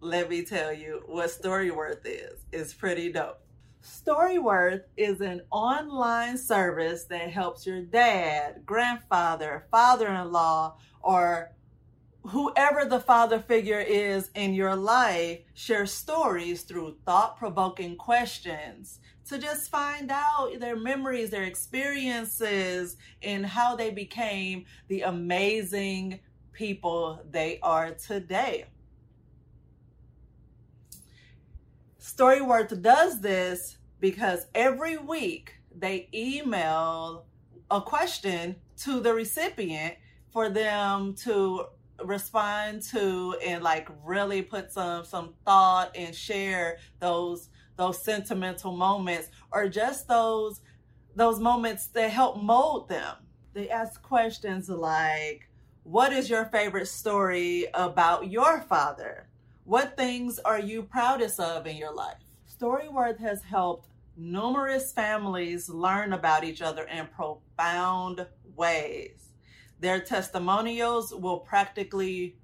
Let me tell you what StoryWorth is. It's pretty dope. StoryWorth is an online service that helps your dad, grandfather, father-in-law, or whoever the father figure is in your life share stories through thought-provoking questions to just find out their memories, their experiences, and how they became the amazing people they are today. StoryWorth does this because every week they email a question to the recipient for them to respond to and like really put some thought and share those sentimental moments or just those moments that help mold them. They ask questions like, what is your favorite story about your father? What things are you proudest of in your life? StoryWorth has helped numerous families learn about each other in profound ways. Their testimonials will practically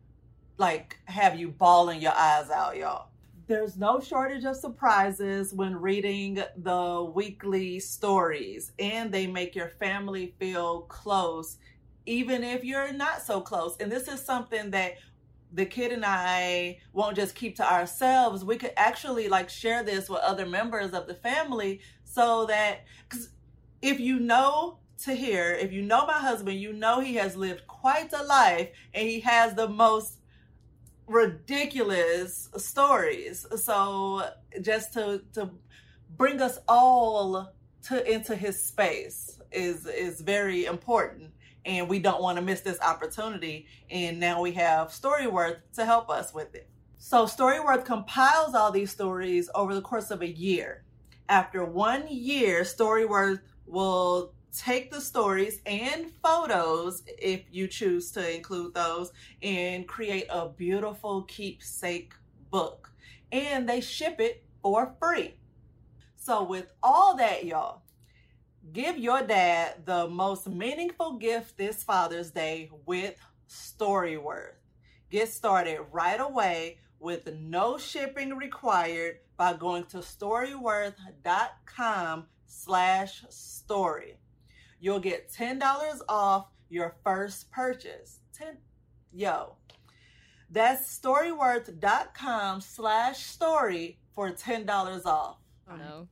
like have you bawling your eyes out, y'all. There's no shortage of surprises when reading the weekly stories, and they make your family feel close, even if you're not so close. And this is something that the kid and I won't just keep to ourselves. We could actually like share this with other members of the family, so that, 'cause if you know Tahir, if you know my husband, you know he has lived quite a life and he has the most ridiculous stories. So just to bring us all into his space is very important, and we don't want to miss this opportunity. And now we have StoryWorth to help us with it. So StoryWorth compiles all these stories over the course of a year. After 1 year, StoryWorth will take the stories and photos, if you choose to include those, and create a beautiful keepsake book. And they ship it for free. So with all that, y'all, give your dad the most meaningful gift this Father's Day with StoryWorth. Get started right away with no shipping required by going to storyworth.com/story. You'll get $10 off your first purchase. That's storyworth.com/story for $10 off. I know.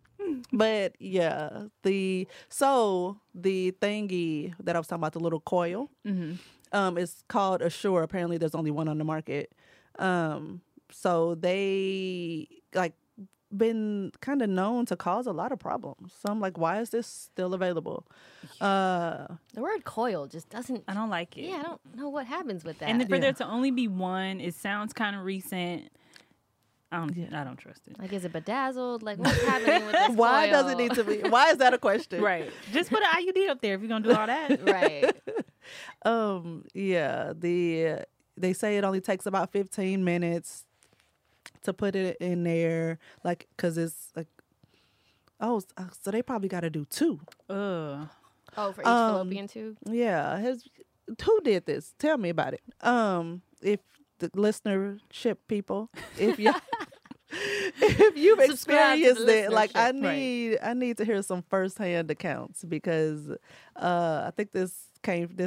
But yeah, the thingy that I was talking about, the little coil, it's called Essure. Apparently there's only one on the market. So they like been kind of known to cause a lot of problems. So I'm like, why is this still available? The word coil just doesn't... I don't like it. Yeah, I don't know what happens with that. And for there to only be one, it sounds kind of recent. I don't trust it. Like, is it bedazzled? Like, what's happening with this Why coil? Does it need to be? Why is that a question? Right. Just put an IUD up there if you're going to do all that. Right. Yeah, they say it only takes about 15 minutes to put it in there, like, because it's like, so they probably got to do two. For each fallopian tube? Yeah. Who did this? Tell me about it. If the listenership people, if you've experienced it, like, I need to hear some firsthand accounts, because I think this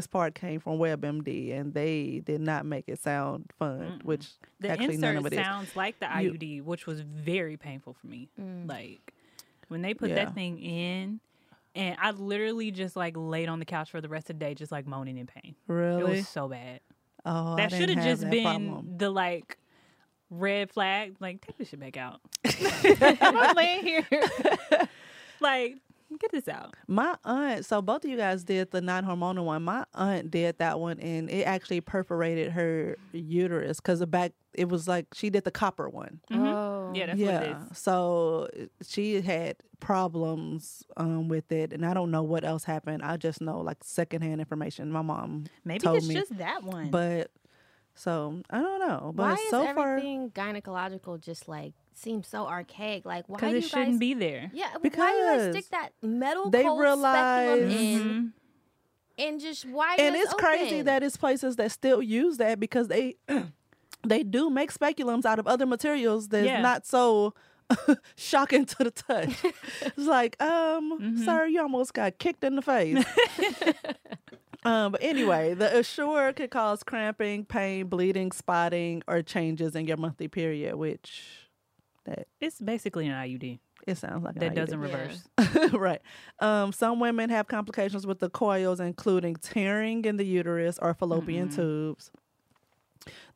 part came from WebMD, and they did not make it sound fun, which actually none of it is. The insert sounds like the IUD, which was very painful for me. Like, when they put that thing in, and I literally just, like, laid on the couch for the rest of the day just, like, moaning in pain. Really? It was so bad. Oh, that should have just been problem. The, like, red flag. Like, take this shit back out. I'm laying here. Like... Get this out. My aunt, so both of you guys did the non-hormonal one. My aunt did that one, and it actually perforated her uterus, because it was like she did the copper one. Oh. Yeah, that's what it is. So she had problems with it, and I don't know what else happened. I just know, like, secondhand information. My mom told me. Just that one. But, so, I don't know. But everything gynecological just, like, seems so archaic. Like, why do you guys... shouldn't be there. Yeah, because why do you guys stick that metal cold speculum in and just why it open? And it's crazy that it's places that still use that, because they do make speculums out of other materials that's not so shocking to the touch. It's like, sir, you almost got kicked in the face. But anyway, the Essure could cause cramping, pain, bleeding, spotting, or changes in your monthly period, which... It's basically an IUD. It sounds like that doesn't reverse. Right. Some women have complications with the coils, including tearing in the uterus or fallopian tubes.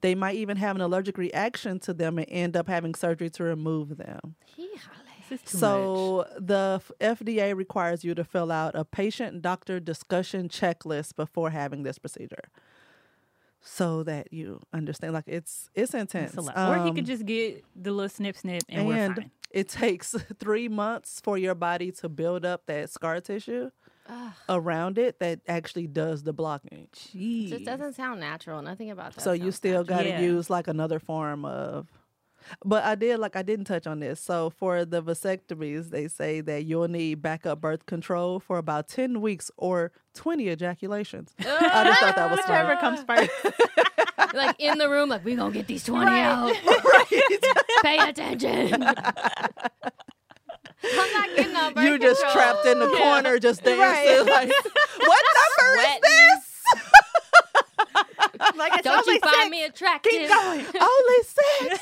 They might even have an allergic reaction to them and end up having surgery to remove them. So the FDA requires you to fill out a patient-doctor discussion checklist before having this procedure, so that you understand, like, it's intense. It's or he could just get the little snip and we're fine. It takes 3 months for your body to build up that scar tissue around it that actually does the blocking. Jeez. It just doesn't sound natural. Nothing about that. So you still got to use like another form of... But I didn't touch on this. So for the vasectomies, they say that you'll need backup birth control for about 10 weeks or 20 ejaculations. I just thought that was funny. Whichever comes first. like in the room, like, we gonna get these 20 out. Right. Pay attention. I'm not getting on birth control. Just trapped in the corner, just dancing. Right. Like, what number is this? Like, don't you find me attractive? Keep going. Only six.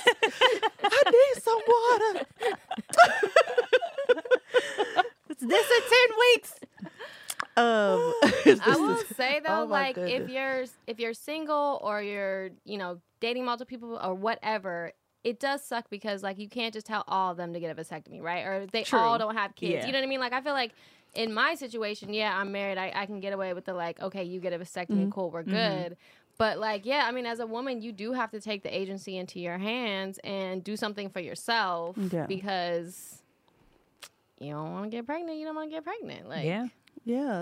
I need some water. It's this in 10 weeks. I will say though, like, if you're single or you're, you know, dating multiple people or whatever, it does suck because, like, you can't just tell all of them to get a vasectomy, right? Or they all don't have kids. Yeah. You know what I mean? Like, I feel like in my situation, yeah, I'm married. I can get away with the, like, okay, you get a vasectomy, cool, we're good. But, like, yeah, I mean, as a woman, you do have to take the agency into your hands and do something for yourself because you don't want to get pregnant. You don't want to get pregnant. Like, yeah,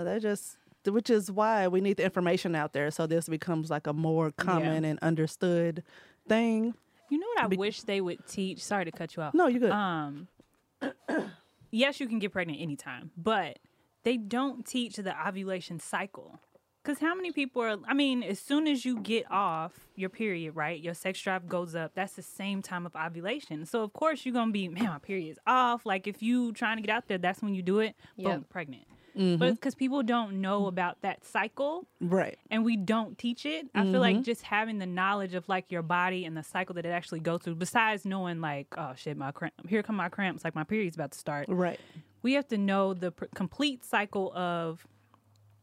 that just, which is why we need the information out there. So this becomes like a more common and understood thing. You know what I wish they would teach? Sorry to cut you off. No, you're good. Yes, you can get pregnant anytime, but they don't teach the ovulation cycle. Because how many people are, I mean, as soon as you get off your period, right, your sex drive goes up. That's the same time of ovulation. So, of course, you're going to be, man, my period's off. Like, if you trying to get out there, that's when you do it. Boom, pregnant. But because people don't know about that cycle, right? And we don't teach it. I feel like just having the knowledge of, like, your body and the cycle that it actually goes through, besides knowing, like, oh shit, here come my cramps, like my period's about to start. Right. We have to know the complete cycle of,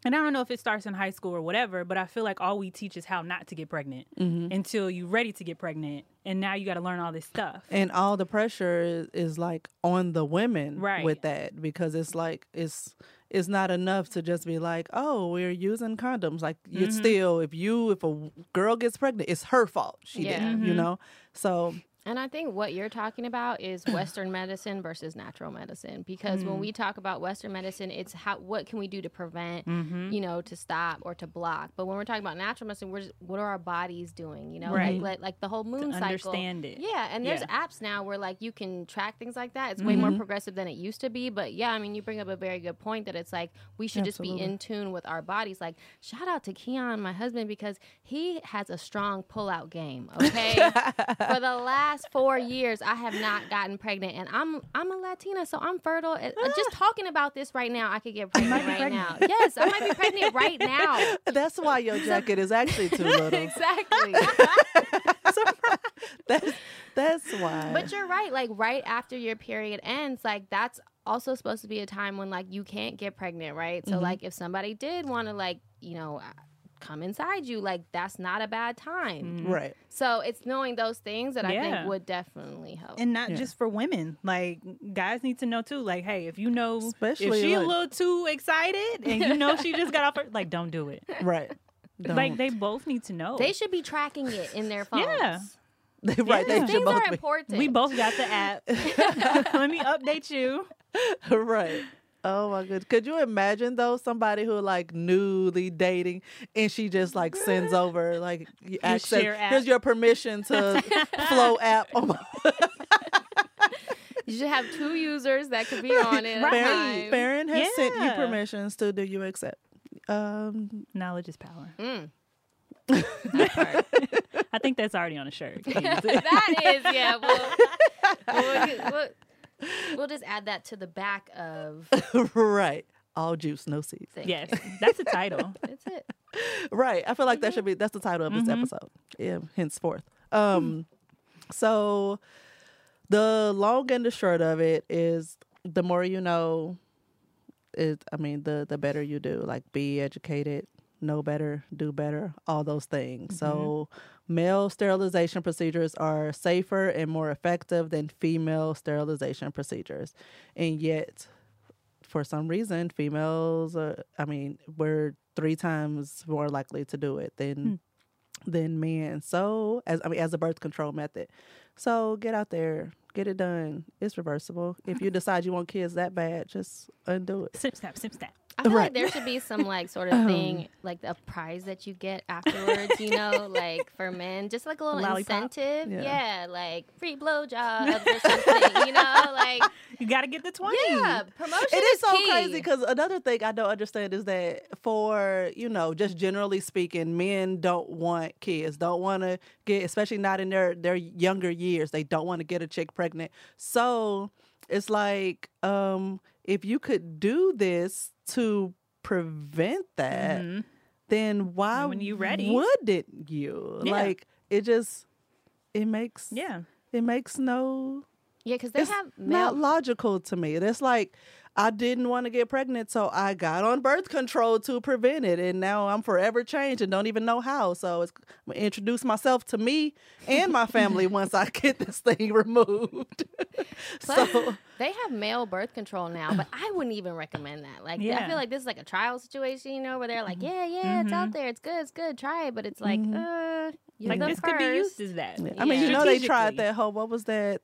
and I don't know if it starts in high school or whatever, but I feel like all we teach is how not to get pregnant until you're ready to get pregnant. And now you got to learn all this stuff. And all the pressure is like on the women with that, because it's like, it's not enough to just be like, oh, we're using condoms. Like, it's still, if a girl gets pregnant, it's her fault. She didn't, you know? So. And I think what you're talking about is Western medicine versus natural medicine. Because when we talk about Western medicine, it's what can we do to prevent, you know, to stop or to block. But when we're talking about natural medicine, we're just, what are our bodies doing, you know? Right. Like the whole moon cycle. Understand it. Yeah, and there's apps now where, like, you can track things like that. It's way more progressive than it used to be. But, yeah, I mean, you bring up a very good point that it's like we should just be in tune with our bodies. Like, shout out to Keon, my husband, because he has a strong pull-out game, okay? For the last 4 years, I have not gotten pregnant, and I'm a Latina, so I'm fertile. Just talking about this right now, I could get pregnant now. Yes, I might be pregnant right now. That's why your jacket is actually too little. Exactly. That's why. But you're right. Like, right after your period ends, like, that's also supposed to be a time when, like, you can't get pregnant, right? So like, if somebody did want to, like, you know, come inside you, like, that's not a bad time, right? So it's knowing those things that I think would definitely help, and not just for women. Like, guys need to know too, like, hey, if you know, especially if she, like, a little too excited and you know she just got off her, like, don't do it, right? Don't. Like, they both need to know. They should be tracking it in their phones. Right, they should. Things both are important. We both got the app. Let me update you. Right. Oh, my goodness. Could you imagine, though, somebody who, like, newly dating, and she just, like, sends over, like, here's your permission to Flow app. Oh, my. You should have two users that could be on it. Right. Farron has sent you permissions to do you accept? Knowledge is power. That part. I think that's already on a shirt. That is, yeah. We'll just add that to the back of... Right. All juice, no seeds. Yes. That's the title. That's it. Right. I feel like that should be... That's the title of this episode. Yeah. Henceforth. So the long and the short of it is, the more you know, the better you do. Like, be educated, know better, do better, all those things. So... male sterilization procedures are safer and more effective than female sterilization procedures. And yet, for some reason, females, we're 3 times more likely to do it than men. So, as a birth control method. So, get out there. Get it done. It's reversible. If you decide you want kids that bad, just undo it. Snap. I feel like there should be some, like, sort of thing, like a prize that you get afterwards, you know, like, for men. Just like a little lollipop incentive. Yeah, like free blowjobs or something, you know, like You got to get the 20. Yeah, promotion is key. It is so crazy because another thing I don't understand is that for, you know, just generally speaking, men don't want kids, don't want to get, especially not in their younger years, they don't want to get a chick pregnant. So it's like if you could do this to prevent that, mm-hmm. then why when you ready. Wouldn't you? Yeah. Like it just, it makes, yeah. It makes no... Yeah, because they have not logical to me. It's like I didn't want to get pregnant, so I got on birth control to prevent it, and now I'm forever changed and don't even know how. So it's, I'm gonna introduce myself to me and my family once I get this thing removed. So they have male birth control now, but I wouldn't even recommend that. Like, yeah. I feel like this is like a trial situation, you know, where they're like, yeah, it's out there, it's good, try it, but it's like, like this could be used as that. Yeah. I mean, you know, they tried that whole, what was that,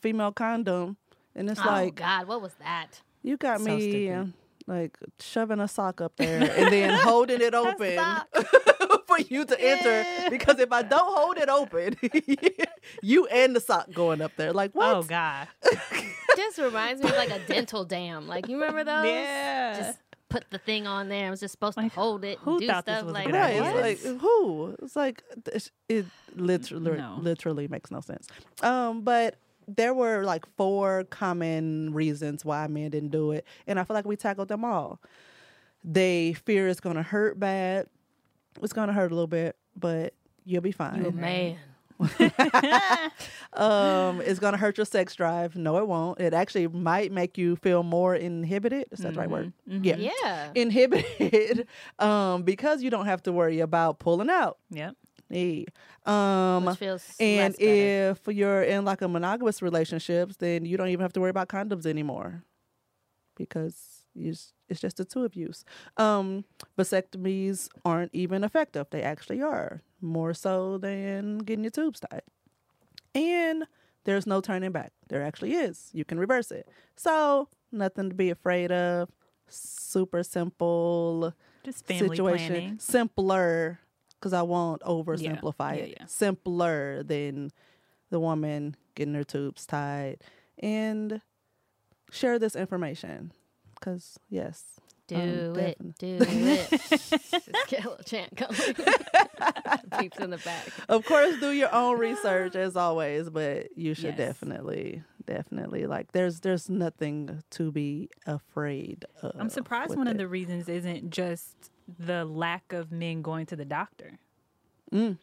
female condom. And it's like, oh, God, what was that? You got so me like shoving a sock up there and then holding it open for you to enter. Because if I don't hold it open, you and the sock going up there. Like, what? Oh, God. This reminds me of like a dental dam. Like, you remember those? Yeah. Just put the thing on there. I was just supposed to hold it and do stuff like that. Right. It's like, who? It's like, it literally makes no sense. But there were like 4 common reasons why men didn't do it. And I feel like we tackled them all. They fear it's going to hurt bad. It's going to hurt a little bit, but you'll be fine. You're a man. It's going to hurt your sex drive. No, it won't. It actually might make you feel more inhibited. Is that the right word? Mm-hmm. Yeah. Inhibited because you don't have to worry about pulling out. Yep. Hey. Which feels and if you're in like a monogamous relationship, then you don't even have to worry about condoms anymore because it's just the 2 of you. Vasectomies aren't even effective. They actually are more so than getting your tubes tied. And there's no turning back. There actually is. You can reverse it. So nothing to be afraid of. Super simple. Just family situation. Planning. Simpler. Because I won't oversimplify it. Yeah. Simpler than the woman getting her tubes tied. And share this information. Because, yes. Do it. Just get a little chant going. Peeps in the back. Of course, do your own research as always. But you should definitely. Like, there's nothing to be afraid of. I'm surprised one of the reasons isn't just... the lack of men going to the doctor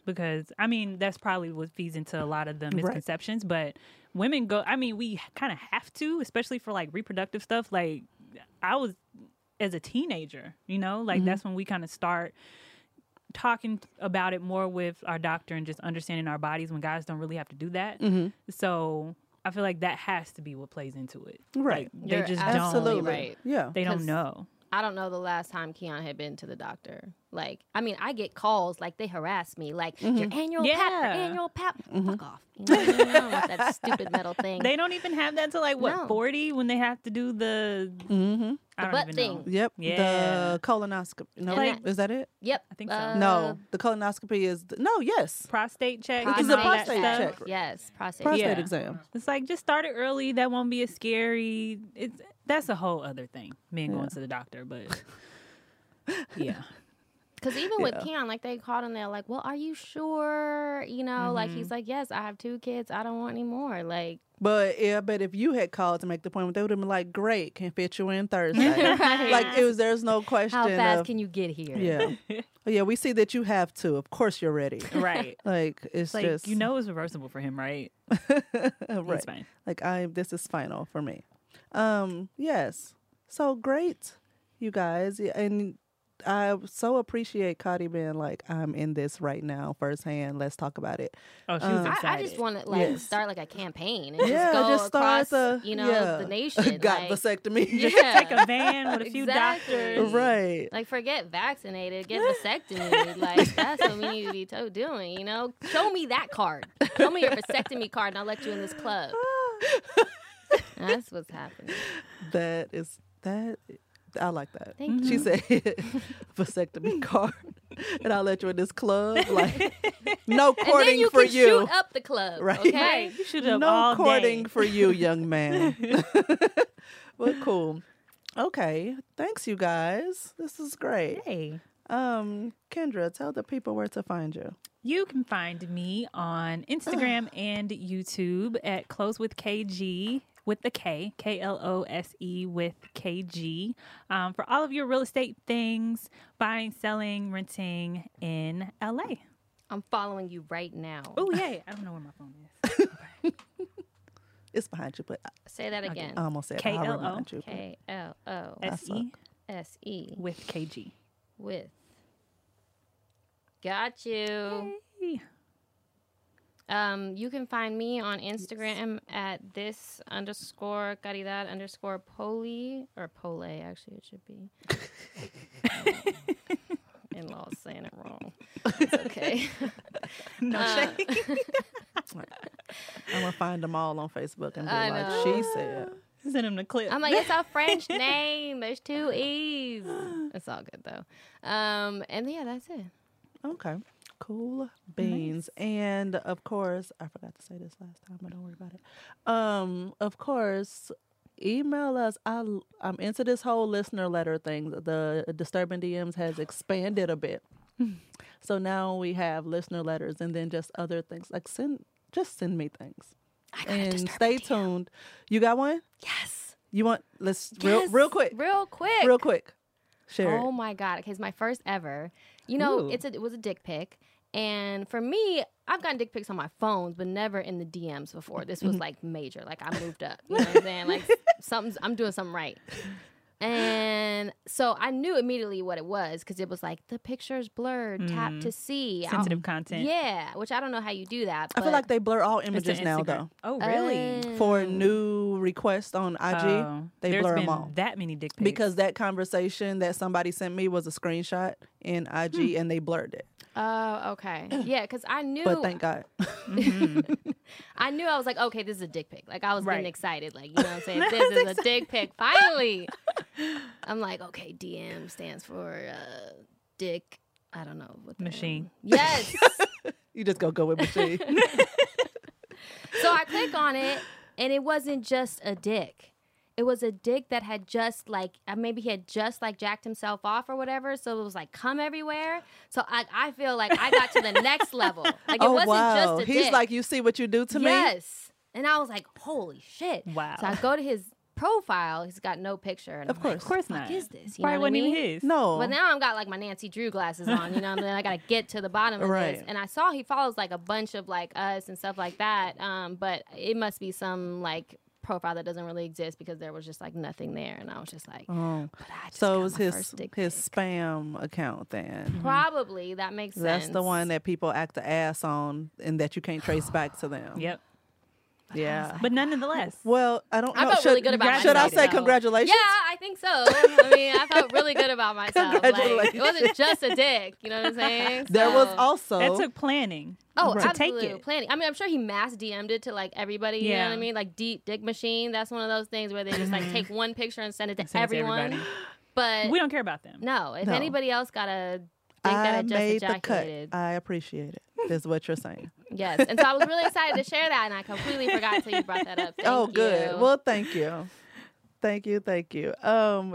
because I mean that's probably what feeds into a lot of the misconceptions but women go we kind of have to, especially for like reproductive stuff. Like I was as a teenager, you know, like that's when we kind of start talking about it more with our doctor and just understanding our bodies when guys don't really have to do that. So I feel like that has to be what plays into it. Right. Like, they just don't. Right. Yeah. They don't know. I don't know the last time Keon had been to the doctor. Like, I mean, I get calls. Like, they harass me. Like, your annual pap. Fuck off. You know, I don't want that stupid metal thing. They don't even have that till, like, what, 40 when they have to do the... I don't even know. Yep. Yeah. The colonoscopy. No, is that it? Yep. I think so. No, the colonoscopy is... prostate check. It's a prostate check. Yes, prostate exam. It's like, just start it early. That won't be as scary. That's a whole other thing, men going to the doctor, but yeah. Because even with Keon, like, they called him there, like, well, are you sure? You know, like, he's like, yes, I have 2 kids. I don't want any more. Like. But, yeah, but if you had called to make the appointment, they would have been like, great, can fit you in Thursday. Right. Like, there's no question. How fast can you get here? Yeah. Yeah, we see that you have 2. Of course you're ready. Right. Like, it's like, just. You know it's reversible for him, right? It's fine. Like, this is final for me. Yes. So great, you guys. And I so appreciate Cotty being like, I'm in this right now firsthand. Let's talk about it. Oh, she was excited. I just want to start like a campaign and just go across the nation. Got vasectomy. Yeah. Take a van with a few doctors. Right. Like, forget vaccinated, get vasectomy. Like, that's what we need to be doing, you know? Show me that card. Show me your vasectomy card and I'll let you in this club. That's what's happening. That is I like that. Thank you. She said, vasectomy card, and I'll let you in this club. Like, no courting you for you. And then you can shoot up the club, right? Okay, right. You shoot up all day. No courting for you, young man. But cool. Okay, thanks, you guys. This is great. Hey, Kendra, tell the people where to find you. You can find me on Instagram and YouTube at ClothesWithKG. With the K, Klose with KG, for all of your real estate things, buying, selling, renting in LA. I'm following you right now. Oh, yay. I don't know where my phone is. Okay. It's behind you, but. Say that again. I almost said Klose with KG. With. Got you. Yay. You can find me on Instagram at this_Caridad_Poli or Pole, actually it should be. In-laws saying it wrong. It's okay. No shame. I'm gonna find them all on Facebook and be like she said. Send him the clip. I'm like, it's our French name. There's two E's. It's all good though. And yeah, that's it. Okay. Cool beans. Nice. And of course, I forgot to say this last time, but don't worry about it. Of course, email us. I'm into this whole listener letter thing. The Disturbing DMs has expanded a bit. So now we have listener letters and then just other things. Like send me things. And stay tuned. You got one? Yes. You want real quick. Share it. Oh my God. Okay, it's my first ever. You know, it was a dick pic. And for me, I've gotten dick pics on my phones, but never in the DMs before. This was like major. Like I moved up. You know what I'm saying? Like I'm doing something right. And so I knew immediately what it was because it was like the picture's blurred, tap to see. Sensitive content. Yeah, which I don't know how you do that. But I feel like they blur all images now, though. Oh, really? For new requests on IG, they blur them all. That many dick pics. Because that conversation that somebody sent me was a screenshot in IG, and they blurred it. Oh, okay. Yeah, because I knew. But thank God. I knew. I was like, okay, this is a dick pic. Like, I was getting excited. Like, you know what I'm saying? This is a dick pic. Finally. I'm like, okay, DM stands for dick. I don't know. What machine. Yes. You just go with machine. So I click on it, and it wasn't just a dick. It was a dick that had just, like, maybe he had just, like, jacked himself off or whatever. So it was, like, come everywhere. So I feel like I got to the next level. Like, it wasn't just a dick. He's like, you see what you do to me? Yes. And I was like, holy shit. Wow. So I go to his profile. He's got no picture. And of course not. What is this? You know what I mean? His. No. But now I've got, like, my Nancy Drew glasses on, you know what I mean? I got to get to the bottom of this. And I saw he follows, like, a bunch of, like, us and stuff like that. But it must be some, like, profile that doesn't really exist because there was just like nothing there, and I was just like, but I just so it was his spam account then. Probably that makes sense. That's the one that people act the ass on, and that you can't trace back to them. Yep. Yeah, like, but nonetheless. Well, I don't know. I felt really good about myself. Should I say congratulations? Yeah, I think so. I mean, I felt really good about myself. Like, it wasn't just a dick. You know what I'm saying? There was also that took planning. Oh, absolutely. Take it. Planning. I mean, I'm sure he mass DM'd it to like everybody. You know what I mean? Like deep dick machine. That's one of those things where they just like take one picture and send it to everyone. But we don't care about them. No. If anybody else got a think that I just made ejaculated. The cut. I appreciate it. Is what you're saying. Yes. And so I was really excited to share that, and I completely forgot until you brought that up. Thank you. Well, thank you. Thank you.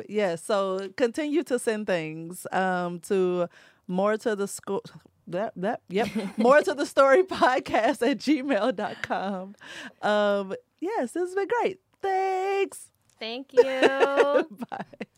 Yeah, so continue to send things to Moore To The Story Moore To The Story podcast at gmail.com. Yes, this has been great. Thanks. Thank you. Bye.